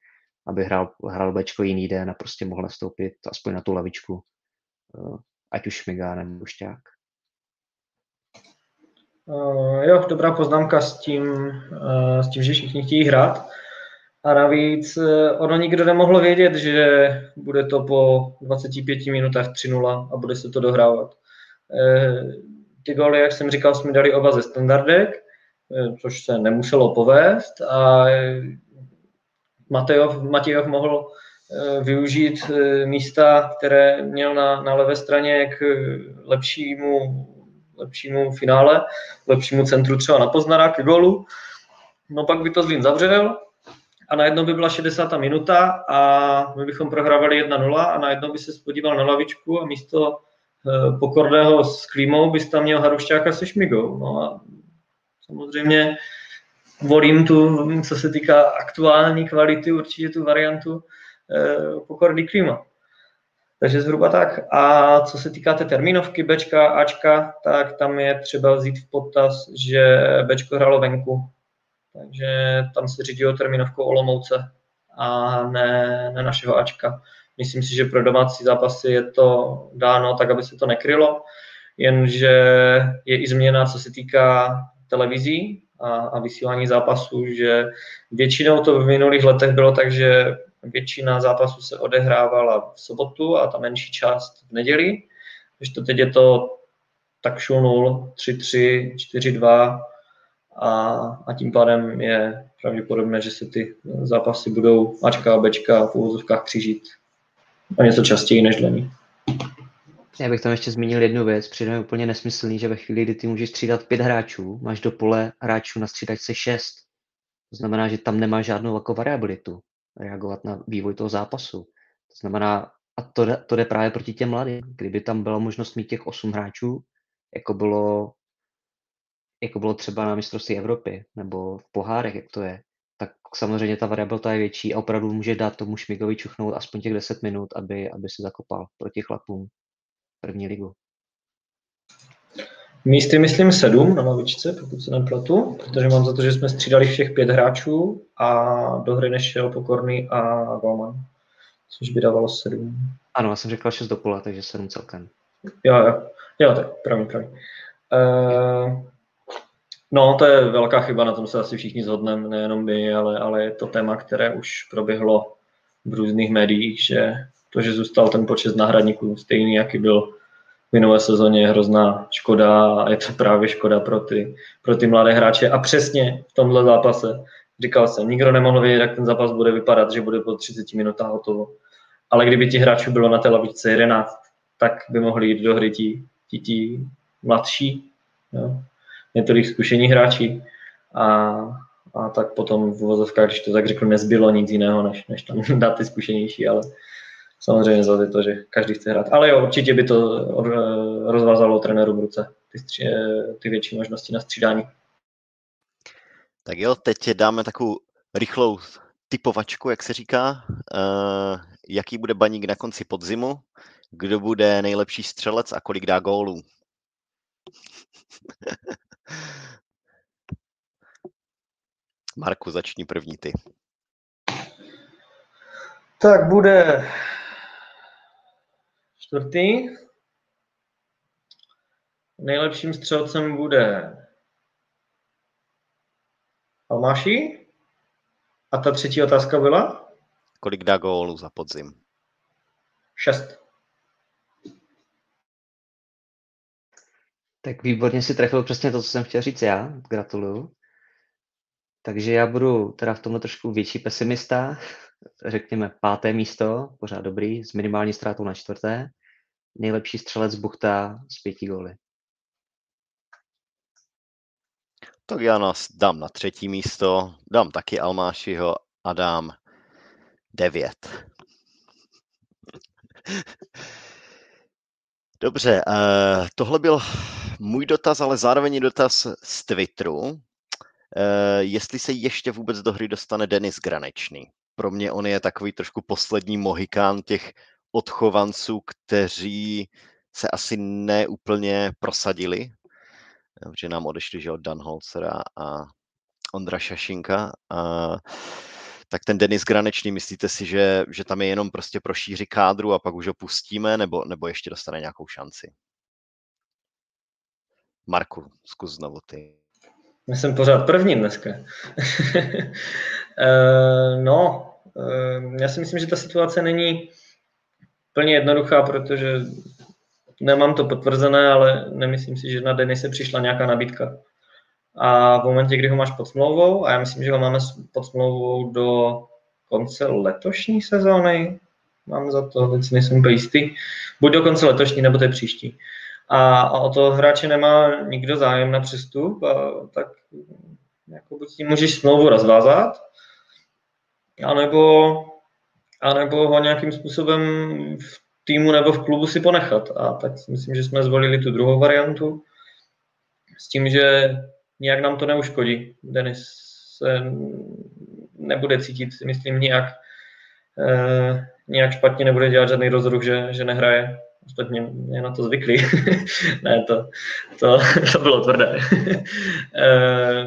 aby hrál, hrál Bčko jiný den a prostě mohl nastoupit aspoň na tu lavičku, ať už Šmiga nebo Šťák. Uh, jo, dobrá poznámka s tím, uh, s tím, že všichni chtějí hrát. A navíc uh, ono nikdo nemohl vědět, že bude to po dvaceti pěti minutách tři nula a bude se to dohrávat. Uh, ty góly, jak jsem říkal, jsme dali oba ze standardek, uh, což se nemuselo povést a Matejov, Matějov mohl e, využít e, místa, které měl na, na levé straně k lepšímu, lepšímu finále, lepšímu centru třeba na Poznara, k golu. No pak by to Zlín zavřel a najednou by byla šedesátá minuta a my bychom prohrávali jedna nula a najednou by se podíval na lavičku a místo e, Pokorného s Klímou bys tam měl Harušťáka se Šmigou. No a samozřejmě volím tu, co se týká aktuální kvality, určitě tu variantu eh, Pokorný Klíma. Takže zhruba tak. A co se týká té termínovky Bčka, Ačka, tak tam je třeba vzít v potaz, že Bčko hrálo venku. Takže tam se řídilo termínovkou Olomouce a ne, ne našeho Ačka. Myslím si, že pro domácí zápasy je to dáno tak, aby se to nekrylo, jenže je i změna, co se týká televizí a, a vysílání zápasů, že většinou to v minulých letech bylo tak, že většina zápasů se odehrávala v sobotu a ta menší část v neděli, když to teď je to tak šulnul tři tři, čtyři dva a, a tím pádem je pravděpodobné, že se ty zápasy budou Ačka a Bčka v uvozovkách křížit a něco častěji než dlení. Já bych tam ještě zmínil jednu věc. Přijde mi úplně nesmyslný, že ve chvíli, kdy ty můžeš střídat pět hráčů, máš do pole hráčů na střídačce šest. To znamená, že tam nemáš žádnou jako variabilitu reagovat na vývoj toho zápasu. To znamená, a to, to jde právě proti těm mladým. Kdyby tam byla možnost mít těch osm hráčů, jako bylo, jako bylo třeba na mistrovství Evropy nebo v pohárech, jak to je, tak samozřejmě ta variabilita je větší a opravdu může dát tomu Šmigovi čuchnout aspoň těch deset minut, aby, aby se zakopal proti chlapům první ligu. Místy myslím sedm na lavičce, pokud se nepletu, protože mám za to, že jsme střídali všech pět hráčů a do hry nešel Pokorný a Valman, což by dávalo sedm. Ano, já jsem řekl šest do pola, takže sedm celkem. Jo, jo, jo tak pravdě, pravdě. Uh, no, to je velká chyba, na tom se asi všichni shodneme, nejenom my, ale, ale je to téma, které už proběhlo v různých médiích, že to, že zůstal ten počet náhradníků stejný, jaký byl v minulé sezóně, je hrozná škoda a je to právě škoda pro ty, pro ty mladé hráče. A přesně v tomhle zápase, říkal jsem, nikdo nemohl vědět, jak ten zápas bude vypadat, že bude po třiceti minutách hotovo. Ale kdyby ti hráčů bylo na té lavičce jedenáct, tak by mohli jít do hry ti, ti, ti mladší, jo? Některých zkušení hráči. A, a tak potom v uvozovkách, když to tak řeknu, nezbylo nic jiného, než, než tam dát ty zkušenější, ale samozřejmě za to, že každý chce hrát. Ale jo, určitě by to rozvázalo trenéru v ruce, ty, stři, ty větší možnosti na střídání. Tak jo, teď dáme takovou rychlou typovačku, jak se říká. Uh, jaký bude Baník na konci podzimu? Kdo bude nejlepší střelec a kolik dá gólů? Marku, začni první ty. Tak bude čtvrtý. Nejlepším střelcem bude Almáši. A ta třetí otázka byla? Kolik dá gólů za podzim? Šest. Tak výborně si trefil přesně to, co jsem chtěl říct já. Gratuluju. Takže já budu teda v tomhle trošku větší pesimista. Řekněme páté místo, pořád dobrý, s minimální ztrátou na čtvrté. Nejlepší střelec Buchta z pěti góly. Tak já nás dám na třetí místo, dám taky Almášiho a dám devět. Dobře, tohle byl můj dotaz, ale zároveň dotaz z Twitteru. Jestli se ještě vůbec do hry dostane Denis Granečný. Pro mě on je takový trošku poslední mohikán těch odchovanců, kteří se asi neúplně prosadili, že nám odešli, že od Danholcera a Ondra Šašinka. A tak ten Denis Granečný, myslíte si, že, že tam je jenom prostě pro šíři kádru a pak už ho pustíme, nebo, nebo ještě dostane nějakou šanci? Marku, zkus znovu ty. Já jsem pořád první dneska. No, já si myslím, že ta situace není plně jednoduchá, protože nemám to potvrzené, ale nemyslím si, že na Denise přišla nějaká nabídka. A v momentě, kdy ho máš pod smlouvou, a já myslím, že ho máme pod smlouvou do konce letošní sezóny, mám za to, teď si nejsem úplně jistý, buď do konce letošní, nebo té příští. A, a o toho hráče nemá nikdo zájem na přestup, a tak jako buď tím můžeš smlouvu rozvázat, anebo, anebo ho nějakým způsobem v týmu nebo v klubu si ponechat. A tak si myslím, že jsme zvolili tu druhou variantu s tím, že nijak nám to neuškodí. Denis se nebude cítit, myslím, nijak, eh, nijak špatně, nebude dělat žádný rozruch, že, že nehraje. Ostatně je na to zvyklý. ne, to, to, to bylo tvrdé. eh,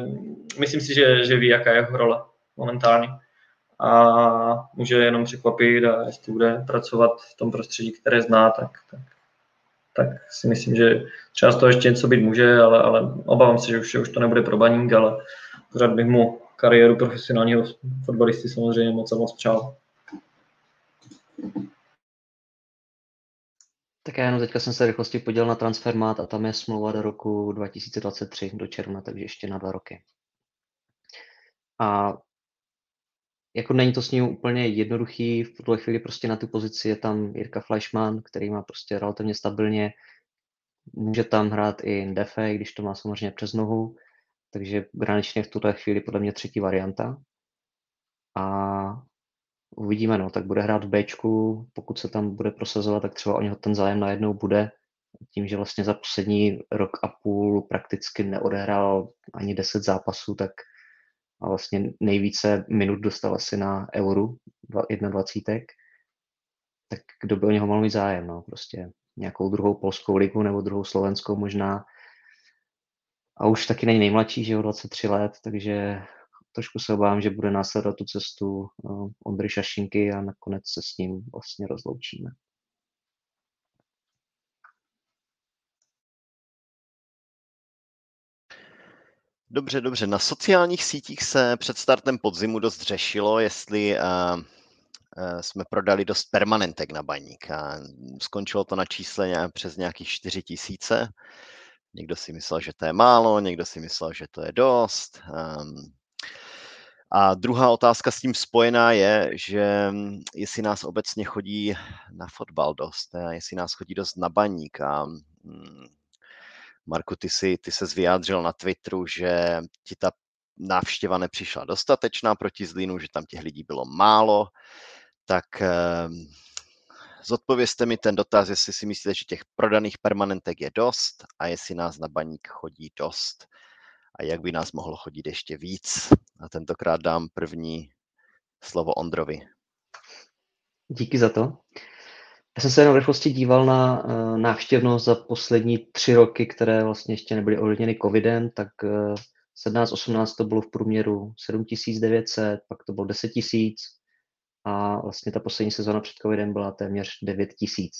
myslím si, že, že ví, jaká je jeho role momentálně. A může jenom překvapit, a jestli bude pracovat v tom prostředí, které zná, tak, tak tak si myslím, že třeba z toho ještě něco být může, ale, ale obávám se, že už, už to nebude pro Baník, ale pořád bych mu kariéru profesionálního fotbalisty samozřejmě moc a moc přál. Tak já jenom teďka jsem se rychlosti podělal na transfermát a tam je smlouva do roku dva tisíce dvacet tři, do června, takže ještě na dva roky. A jako není to s ním úplně jednoduchý, v tuhle chvíli prostě na tu pozici je tam Jirka Fleischmann, který má prostě relativně stabilně, může tam hrát i Ndefe, když to má samozřejmě přes nohu, takže graničně v tuhle chvíli podle mě třetí varianta. A uvidíme, no, tak bude hrát v béčku, pokud se tam bude prosazovat, tak třeba o něho ten zájem najednou bude, tím, že vlastně za poslední rok a půl prakticky neodehrál ani deset zápasů, tak a vlastně nejvíce minut dostal asi na Euru dvacet jedna, tak kdo by o něho mal mít zájem, no, prostě nějakou druhou polskou ligu nebo druhou slovenskou možná. A už taky není nejmladší, že jo, dvacet tři let, takže trošku se obávám, že bude následovat tu cestu Ondry Šašinky a nakonec se s ním vlastně rozloučíme. Dobře, dobře. Na sociálních sítích se před startem podzimu dost řešilo, jestli uh, uh, jsme prodali dost permanentek na Baník. A skončilo to na čísle nějak, přes nějakých čtyři tisíce. Někdo si myslel, že to je málo, někdo si myslel, že to je dost. Um, A druhá otázka s tím spojená je, že jestli nás obecně chodí na fotbal dost, jestli nás chodí dost na Baník. A Marku, ty jsi, ty ses vyjádřil na Twitteru, že ti ta návštěva nepřišla dostatečná proti Zlínu, že tam těch lidí bylo málo. Tak zodpovězte mi ten dotaz, jestli si myslíte, že těch prodaných permanentek je dost a jestli nás na Baník chodí dost. A jak by nás mohlo chodit ještě víc. A tentokrát dám první slovo Ondrovi. Díky za to. Já jsem se jenom v rychlosti díval na uh, návštěvnost za poslední tři roky, které vlastně ještě nebyly ovlivněny covidem, tak uh, sedmnáct osmnáct to bylo v průměru sedm tisíc devět set, pak to bylo deset tisíc a vlastně ta poslední sezona před covidem byla téměř devět tisíc.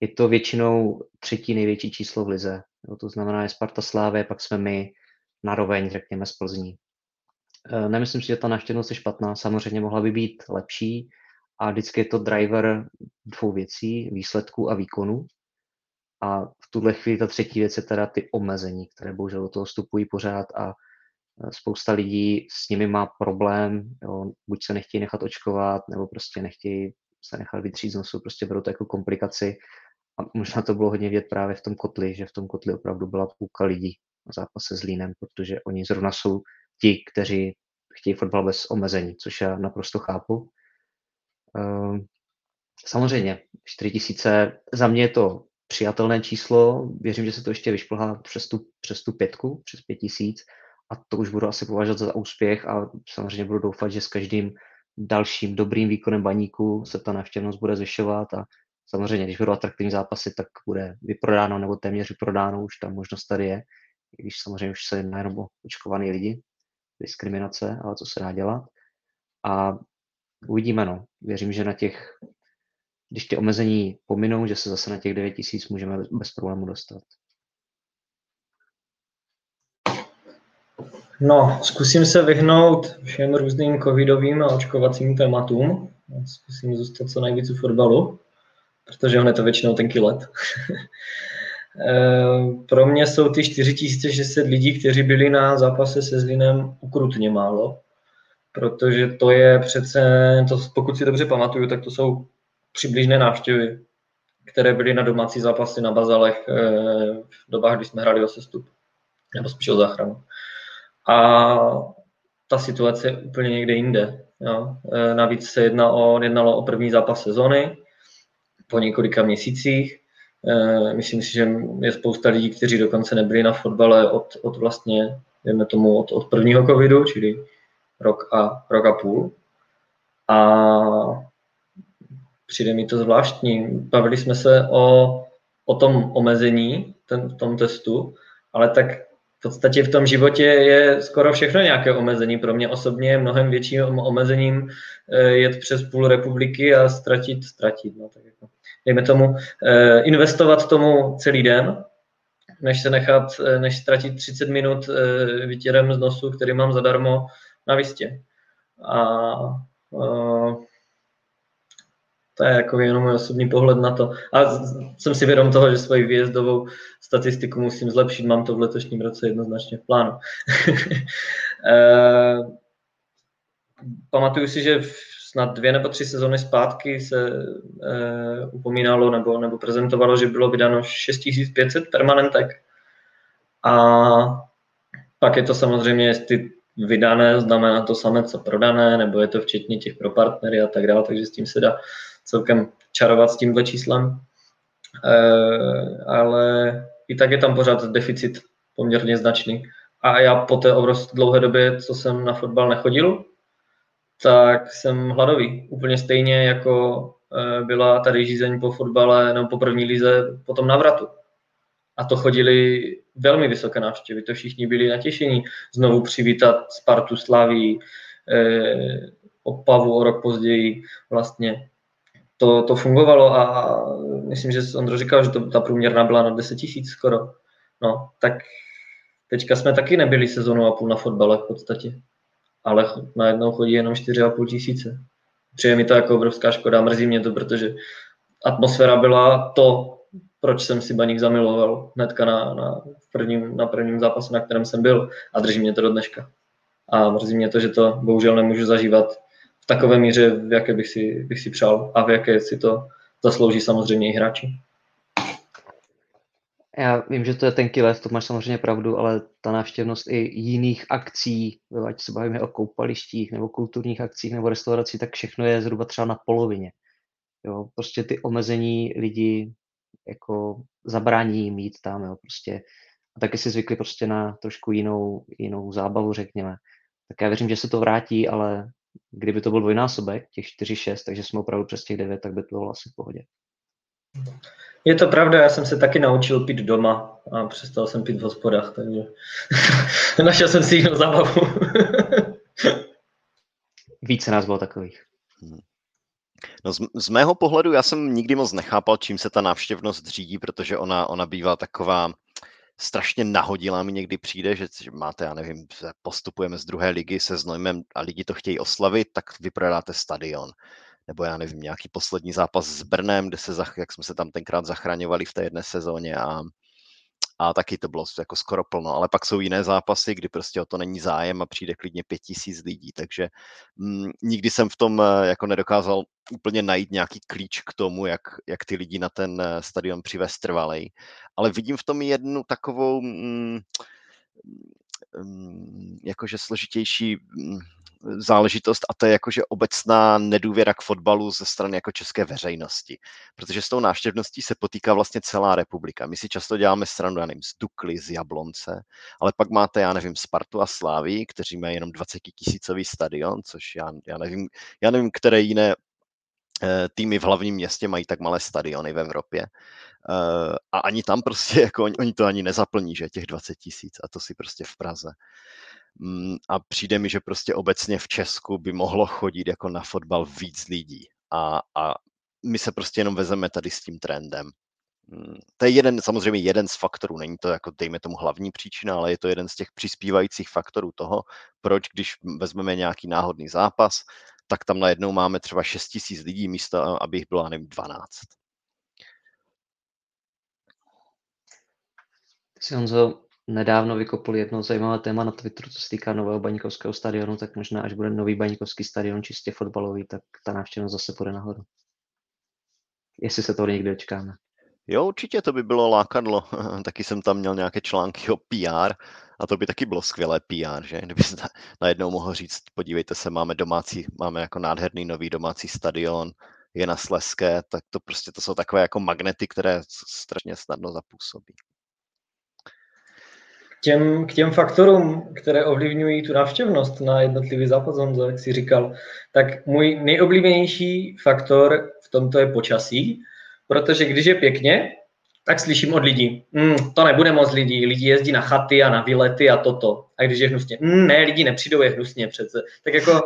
Je to většinou třetí největší číslo v lize. Jo, to znamená je Sparta, Slávie, pak jsme my, naroveň, řekněme, z Plzní. Nemyslím si, že ta návštěvnost je špatná, samozřejmě mohla by být lepší a vždycky je to driver dvou věcí, výsledků a výkonu. A v tuhle chvíli ta třetí věc je teda ty omezení, které bohužel do toho vstupují pořád a spousta lidí s nimi má problém, jo, buď se nechtějí nechat očkovat, nebo prostě nechtějí se nechat vytřít z nosu, prostě berou to jako komplikaci. A možná to bylo hodně vidět právě v tom kotli, že v tom kotli opravdu byla půlka lidí na zápase s Zlínem, protože oni zrovna jsou ti, kteří chtějí fotbal bez omezení, což já naprosto chápu. Samozřejmě, čtyři tisíce, za mě je to přijatelné číslo, věřím, že se to ještě vyšplhá přes tu, přes tu pětku, přes pět tisíc a to už budu asi považovat za úspěch a samozřejmě budu doufat, že s každým dalším dobrým výkonem Baníku se ta návštěvnost bude zvyšovat a samozřejmě, když budou atraktivní zápasy, tak bude vyprodáno nebo téměř vyprodáno, už ta možnost tady je. I když samozřejmě už se jedná jenom o očkovaný lidi, diskriminace, ale co se dá dělat. A uvidíme, no. Věřím, že na těch, když ty omezení pominou, že se zase na těch devět tisíc můžeme bez problému dostat. No, zkusím se vyhnout všem různým covidovým a očkovacím tématům. Zkusím zůstat co nejvíc u fotbalu, protože on je to většinou tenký let. Pro mě jsou ty čtyři tisíce šest set lidí, kteří byli na zápase se Zlínem, ukrutně málo, protože to je přece, to, pokud si dobře pamatuju, tak to jsou přibližné návštěvy, které byly na domácí zápasy na Bazalech v dobách, kdy jsme hráli o sestup, nebo spíš o záchranu. A ta situace je úplně někde jinde. Jo. Navíc se jedná o, jednalo o první zápas sezony po několika měsících. Myslím si, že je spousta lidí, kteří dokonce nebyli na fotbale od, od vlastně, dejme tomu, od, od prvního covidu, čili rok a, rok a půl. A přijde mi to zvláštní. Bavili jsme se o, o tom omezení, ten, v tom testu, ale tak podstatě v tom životě je skoro všechno nějaké omezení. Pro mě osobně je mnohem větším omezením jet přes půl republiky a ztratit, ztratit. No, tak jako, dejme tomu, investovat tomu celý den, než se nechat, než ztratit třicet minut výtěrem z nosu, který mám zadarmo na Vistě. A, a to je jako jenom můj osobní pohled na to. A jsem si vědom toho, že svoji výjezdovou statistiku musím zlepšit. Mám to v letošním roce jednoznačně v plánu. e, pamatuju si, že snad dvě nebo tři sezony zpátky se e, upomínalo nebo, nebo prezentovalo, že bylo vydáno šest tisíc pět set permanentek. A pak je to samozřejmě, jestli vydané znamená to samé, co prodané, nebo je to včetně těch pro partnery a tak dále, takže s tím se dá celkem čarovat s tímhle číslem. E, ale i tak je tam pořád deficit poměrně značný. A já po té obrovské dlouhé době, co jsem na fotbal nechodil, tak jsem hladový. Úplně stejně, jako byla tady žízeň po fotbale nebo po první lize, po tom návratu. A to chodili velmi vysoké návštěvy, to všichni byli natěšení. Znovu přivítat Spartu, Slavii, eh, Opavu o rok později vlastně. To, to fungovalo a myslím, že Ondro říkal, že to, ta průměrná byla na deset tisíc skoro. No, tak teďka jsme taky nebyli sezonu a půl na fotbale v podstatě. Ale najednou chodí jenom čtyři a půl tisíce. Přijde mi to jako obrovská škoda, mrzí mě to, protože atmosféra byla to, proč jsem si Baník zamiloval hnedka na, na, prvním, na prvním zápase, na kterém jsem byl, a drží mě to do dneška. A mrzí mě to, že to bohužel nemůžu zažívat v takové míře, v jaké bych si, bych si přál a v jaké si to zaslouží samozřejmě i hráči. Já vím, že to je tenký les, to máš samozřejmě pravdu, ale ta návštěvnost i jiných akcí, ať se bavíme o koupalištích, nebo kulturních akcích, nebo restauracích, tak všechno je zhruba třeba na polovině. Jo, prostě ty omezení lidi jako zabrání mít tam, jo, prostě. A taky si zvykli prostě na trošku jinou, jinou zábavu, řekněme. Tak já věřím, že se to vrátí, ale kdyby to byl dvojnásobek, těch čtyři šest, takže jsme opravdu přes těch devět, tak by to bylo asi v pohodě. Je to pravda, já jsem se taky naučil pít doma a přestal jsem pít v hospodách, takže našel jsem si jinou zábavu. Více nás bylo takových. No z, z mého pohledu já jsem nikdy moc nechápal, čím se ta návštěvnost řídí, protože ona, ona bývá taková strašně nahodilá, mi někdy přijde, že, že máte, já nevím, postupujeme z druhé ligy se Znojmem a lidi to chtějí oslavit, tak vyprodáte stadion. Nebo já nevím, nějaký poslední zápas s Brnem, kde se, jak jsme se tam tenkrát zachraňovali v té jedné sezóně a, a taky to bylo jako skoro plno. Ale pak jsou jiné zápasy, kdy prostě o to není zájem a přijde klidně pět tisíc lidí. Takže m, nikdy jsem v tom jako nedokázal úplně najít nějaký klíč k tomu, jak, jak ty lidi na ten stadion přivést trvalej. Ale vidím v tom jednu takovou m, m, jakože složitější m, záležitost, a to je jakože obecná nedůvěra k fotbalu ze strany jako české veřejnosti. Protože s tou návštěvností se potýká vlastně celá republika. My si často děláme srandu, já nevím, z Dukly, z Jablonce, ale pak máte, já nevím, Spartu a Slávii, kteří mají jenom dvacetitisícový stadion, což já, já nevím, já nevím, které jiné týmy v hlavním městě mají tak malé stadiony v Evropě. A ani tam prostě, jako oni, oni to ani nezaplní, že těch dvacet tisíc, a to si prostě v Praze. A přijde mi, že prostě obecně v Česku by mohlo chodit jako na fotbal víc lidí. A, a my se prostě jenom vezeme tady s tím trendem. To je jeden, samozřejmě jeden z faktorů, není to jako dejme tomu hlavní příčina, ale je to jeden z těch přispívajících faktorů toho, proč když vezmeme nějaký náhodný zápas, tak tam najednou máme třeba šest tisíc lidí místo, aby jich bylo, nevím, dvanáct. Ty jsi, Honzo, nedávno vykopl jedno zajímavé téma na Twitteru, co se týká nového baníkovského stadionu, tak možná, až bude nový baníkovský stadion čistě fotbalový, tak ta návštěvnost zase půjde nahoru. Jestli se toho někdy dočkáme. Jo, určitě to by bylo lákadlo. Taky jsem tam měl nějaké články o P R a to by taky bylo skvělé P R, že? Kdyby se najednou mohl říct, podívejte se, máme domácí, máme jako nádherný nový domácí stadion, je na Slezské, tak to prostě to jsou takové jako magnety, které strašně snadno zapůsobí. Těm, k těm faktorům, které ovlivňují tu návštěvnost na jednotlivý zápas, jak jsi říkal, tak můj nejoblíbenější faktor v tomto je počasí, protože když je pěkně, tak slyším od lidí, mm, to nebude moc lidí, lidi jezdí na chaty a na výlety a toto. A když je hnusně, mm, ne, lidi nepřijdou, je hnusně přece. Tak jako,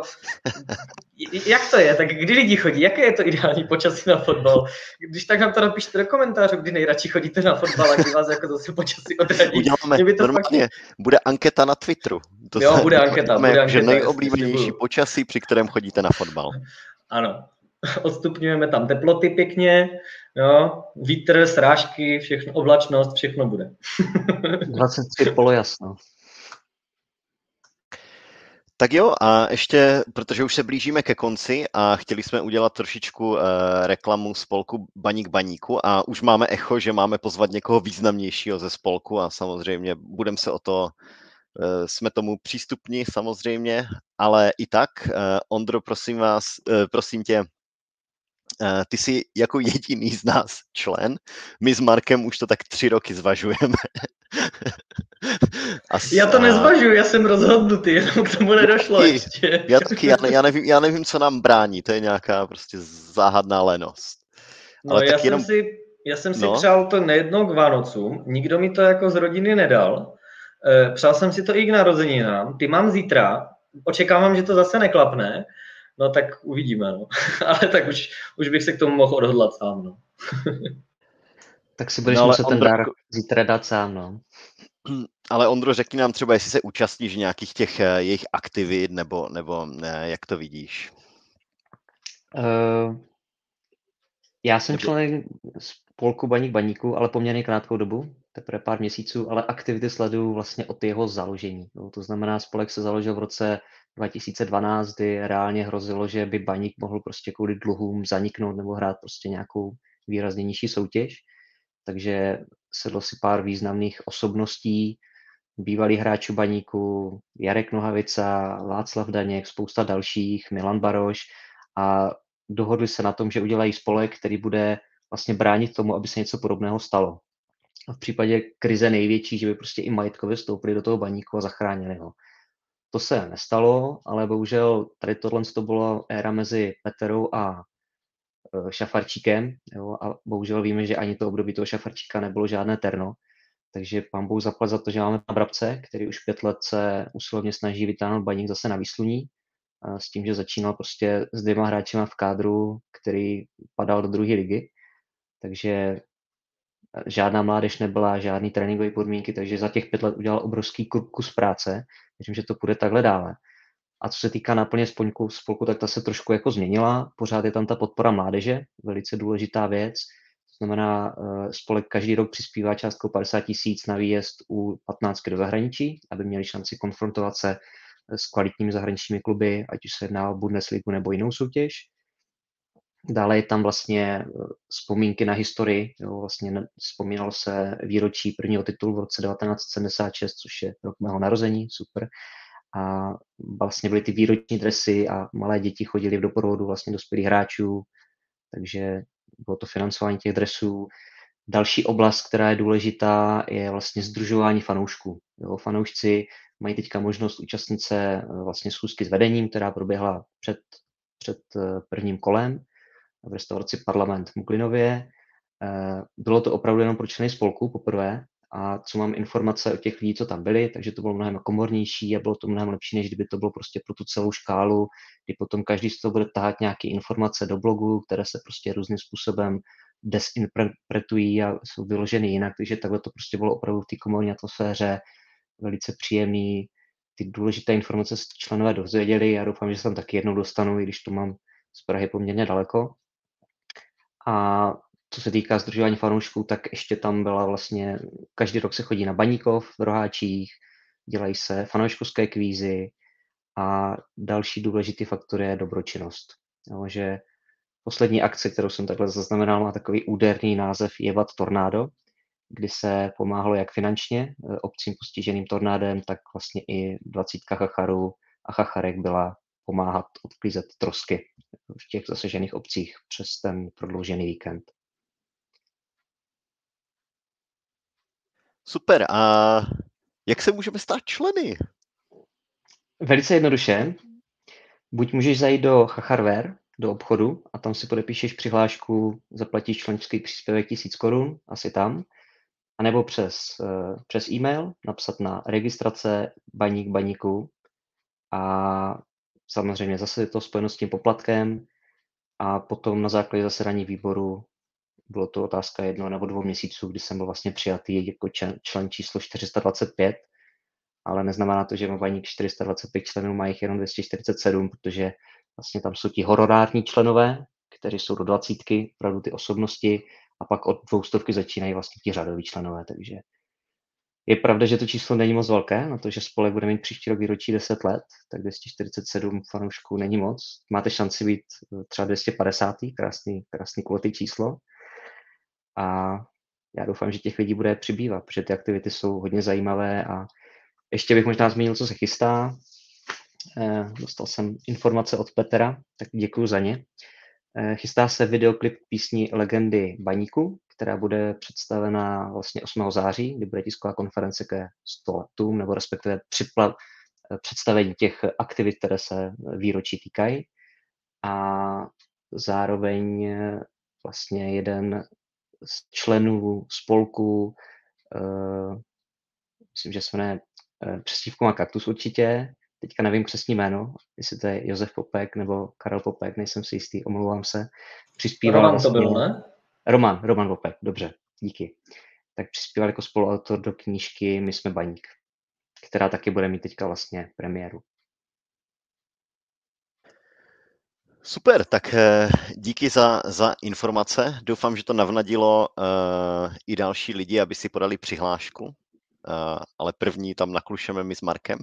jak to je, tak kdy lidi chodí, jaké je to ideální počasí na fotbal? Když tak nám to napište do komentářů, kdy nejradši chodíte na fotbal a kdy vás jako zase počasí odradí. Uděláme, normálně, fakt... bude anketa na Twitteru. To jo, bude anketa. Bude anketa, že nejoblíbenější počasí, při kterém chodíte na fotbal. Ano. Odstupňujeme tam teploty pěkně, jo, vítr, srážky, všechno, oblačnost, všechno bude. dvacet tři polojasno. Tak jo, a ještě, protože už se blížíme ke konci a chtěli jsme udělat trošičku eh, reklamu spolku Baník Baníku a už máme echo, že máme pozvat někoho významnějšího ze spolku a samozřejmě budeme se o to jsme tomu přístupní samozřejmě, ale i tak, Ondro, prosím vás, prosím tě, ty jsi jako jediný z nás člen, my s Markem už to tak tři roky zvažujeme. As... Já to nezvažuji, já jsem rozhodnutý, jenom k tomu nedošlo ještě. Já taky, já, ne, já, nevím, já nevím, co nám brání, to je nějaká prostě záhadná lenost. No, ale já, tak jsem jenom... si, já jsem si no. přál to nejednou k Vánocům, nikdo mi to jako z rodiny nedal. Přál jsem si to i k narozeninám, ty mám zítra, očekávám, že to zase neklapne, no tak uvidíme, no. Ale tak už, už bych se k tomu mohl odhodlat sám, no. Tak si budeš no, muset Ondro... ten dárek zítra dát sám, no. Ale Ondro, řekni nám třeba, jestli se účastníš nějakých těch jejich aktivit, nebo, nebo ne, jak to vidíš? Uh, já jsem nebo... člověk spolku Baník Baníku, ale poměrně krátkou dobu. Teprve pár měsíců, ale aktivity sleduju vlastně od jeho založení. No, to znamená, spolek se založil v roce dva tisíce dvanáct, kdy reálně hrozilo, že by Baník mohl prostě kvůli dluhům zaniknout nebo hrát prostě nějakou výrazně nižší soutěž. Takže sedlo si pár významných osobností, bývalých hráčů Baníku, Jarek Nohavica, Václav Daněk, spousta dalších, Milan Baroš a dohodli se na tom, že udělají spolek, který bude vlastně bránit tomu, aby se něco podobného stalo. A v případě krize největší, že by prostě i majetkově vstoupili do toho Baníku a zachránili ho. To se nestalo, ale bohužel tady tohle to bylo éra mezi Peterou a Šafarčíkem, jo, a bohužel víme, že ani to období toho Šafarčíka nebylo žádné terno, takže pán Bůh zaplať za to, že máme Brabce, který už pět let se usilovně snaží vytáhnout Baník zase na výsluní, s tím, že začínal prostě s dvěma hráčima v kádru, který padal do druhé ligy, takže žádná mládež nebyla, žádný tréninkové podmínky, takže za těch pět let udělal obrovský kus práce. Věřím, že to půjde takhle dále. A co se týká náplně spolku, spolku, tak ta se trošku jako změnila. Pořád je tam ta podpora mládeže, velice důležitá věc. To znamená, spolek každý rok přispívá částkou padesát tisíc na výjezd u patnáctky do zahraničí, aby měli šanci konfrontovat se s kvalitními zahraničními kluby, ať už se jedná o Bundesligu nebo jinou soutěž. Dále je tam vlastně vzpomínky na historii, jo, vlastně vzpomínalo se výročí prvního titulu v roce devatenáct sedmdesát šest, což je rok mého narození, super. A vlastně byly ty výroční dresy a malé děti chodili v doprovodu vlastně dospělých hráčů, takže bylo to financování těch dresů. Další oblast, která je důležitá, je vlastně sdružování fanoušků. Jo, fanoušci mají teďka možnost účastnit se vlastně schůzky s vedením, která proběhla před, před prvním kolem v restauraci Parlament v Muklinově. Bylo to opravdu jenom pro členy spolku poprvé a co mám informace o těch lidí, co tam byli, takže to bylo mnohem komornější a bylo to mnohem lepší, než kdyby to bylo prostě pro tu celou škálu, kdy potom každý z toho bude tahat nějaké informace do blogu, které se prostě různým způsobem desinterpretují a jsou vyloženy jinak, takže takhle to prostě bylo opravdu v té komorní atmosféře velice příjemný. Ty důležité informace se členové dozvěděli, já doufám, že se tam taky jednou dostanu, i když to mám z Prahy poměrně daleko. A co se týká sdružování fanoušků, tak ještě tam byla vlastně, každý rok se chodí na Baníkov v Roháčích, dělají se fanouškovské kvízy a další důležitý faktor je dobročinnost. Jo, že poslední akce, kterou jsem takhle zaznamenal, má takový úderný název Jevat tornádo, kdy se pomáhalo jak finančně obcím postiženým tornádem, tak vlastně i dvacítka chacharů a chacharek byla pomáhat odklízet trosky v těch zasažených obcích přes ten prodloužený víkend. Super. A jak se můžeme stát členy? Velice jednoduše. Buď můžeš zajít do Chacharware, do obchodu a tam si podepíšeš přihlášku, zaplatíš členský příspěvek tisíc korun, asi tam, anebo přes, přes e-mail napsat na registrace baník baníku a samozřejmě zase je to spojeno s tím poplatkem a potom na základě zasedání výboru bylo to otázka jedno nebo dvou měsíců, kdy jsem byl vlastně přijatý jako člen číslo čtyři sta dvacet pět, ale neznamená to, že má Baník čtyři sta dvacet pět členů, má jich jenom dvě stě čtyřicet sedm, protože vlastně tam jsou ti honorární členové, kteří jsou do dvacítky, opravdu ty osobnosti, a pak od dvoustovky začínají vlastně ti řadoví členové, takže je pravda, že to číslo není moc velké, na to, že spolek bude mít příští rok výročí deset let, tak dvě stě čtyřicet sedm fanoušků není moc. Máte šanci být třeba dvě stě padesát, krásný, krásný kulatý číslo. A já doufám, že těch lidí bude přibývat, protože ty aktivity jsou hodně zajímavé a ještě bych možná zmínil, co se chystá. Dostal jsem informace od Petra, tak děkuju za ně. Chystá se videoklip písni Legendy Baníku, která bude představena vlastně osmého září, kdy bude tisková konference ke sto letům, nebo respektive připla- představení těch aktivit, které se výročí týkají. A zároveň vlastně jeden z členů spolku, myslím, že se jmenuje přestívku má Kaktus určitě, teďka nevím přesný jméno, jestli to je Josef Popek nebo Karel Popek, nejsem si jistý, omlouvám se. Přispíval Roman vlastně... to byl, ne? Roman, Roman Popek, dobře, díky. Tak přispíval jako spoluautor do knížky My jsme Baník, která taky bude mít teďka vlastně premiéru. Super, tak díky za, za informace. Doufám, že to navnadilo uh, i další lidi, aby si podali přihlášku. Uh, ale první tam naklušeme my s Markem.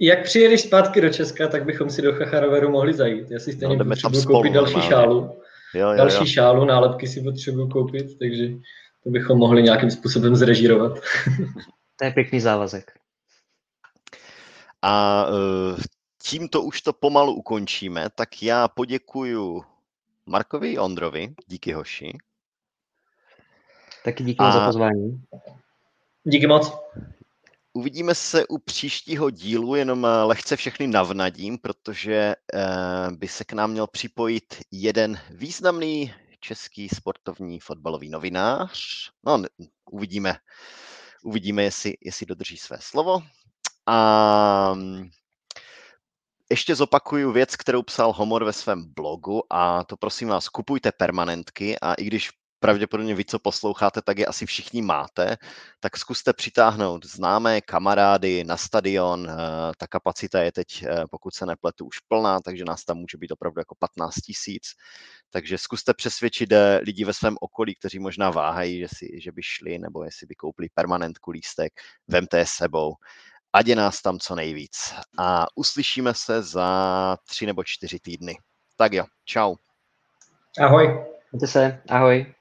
Jak přijedeš zpátky do Česka, tak bychom si do Chacharoveru mohli zajít. Já si stejně no, potřebuji spolu, koupit další normálně. šálu. Jo, jo, další jo. šálu, nálepky si potřebuji koupit, takže to bychom mohli nějakým způsobem zrežírovat. To je pěkný závazek. A uh, tímto už to pomalu ukončíme, tak já poděkuju Markovi i Ondrovi. Díky, hoši. Taky díky A... za pozvání. Díky moc. Uvidíme se u příštího dílu, jenom lehce všechny navnadím, protože by se k nám měl připojit jeden významný český sportovní fotbalový novinář. No, uvidíme, uvidíme, jestli, jestli dodrží své slovo. A ještě zopakuju věc, kterou psal Homor ve svém blogu, a to prosím vás, kupujte permanentky, a i když pravděpodobně vy, co posloucháte, tak je asi všichni máte, tak zkuste přitáhnout známé kamarády na stadion. Ta kapacita je teď, pokud se nepletu, už plná, takže nás tam může být opravdu jako patnáct tisíc. Takže zkuste přesvědčit lidi ve svém okolí, kteří možná váhají, že, si, že by šli, nebo jestli by koupili permanentku, lístek, vemte je s sebou. Ať je nás tam co nejvíc. A uslyšíme se za tři nebo čtyři týdny. Tak jo, čau. Ahoj. Mějte se, ahoj.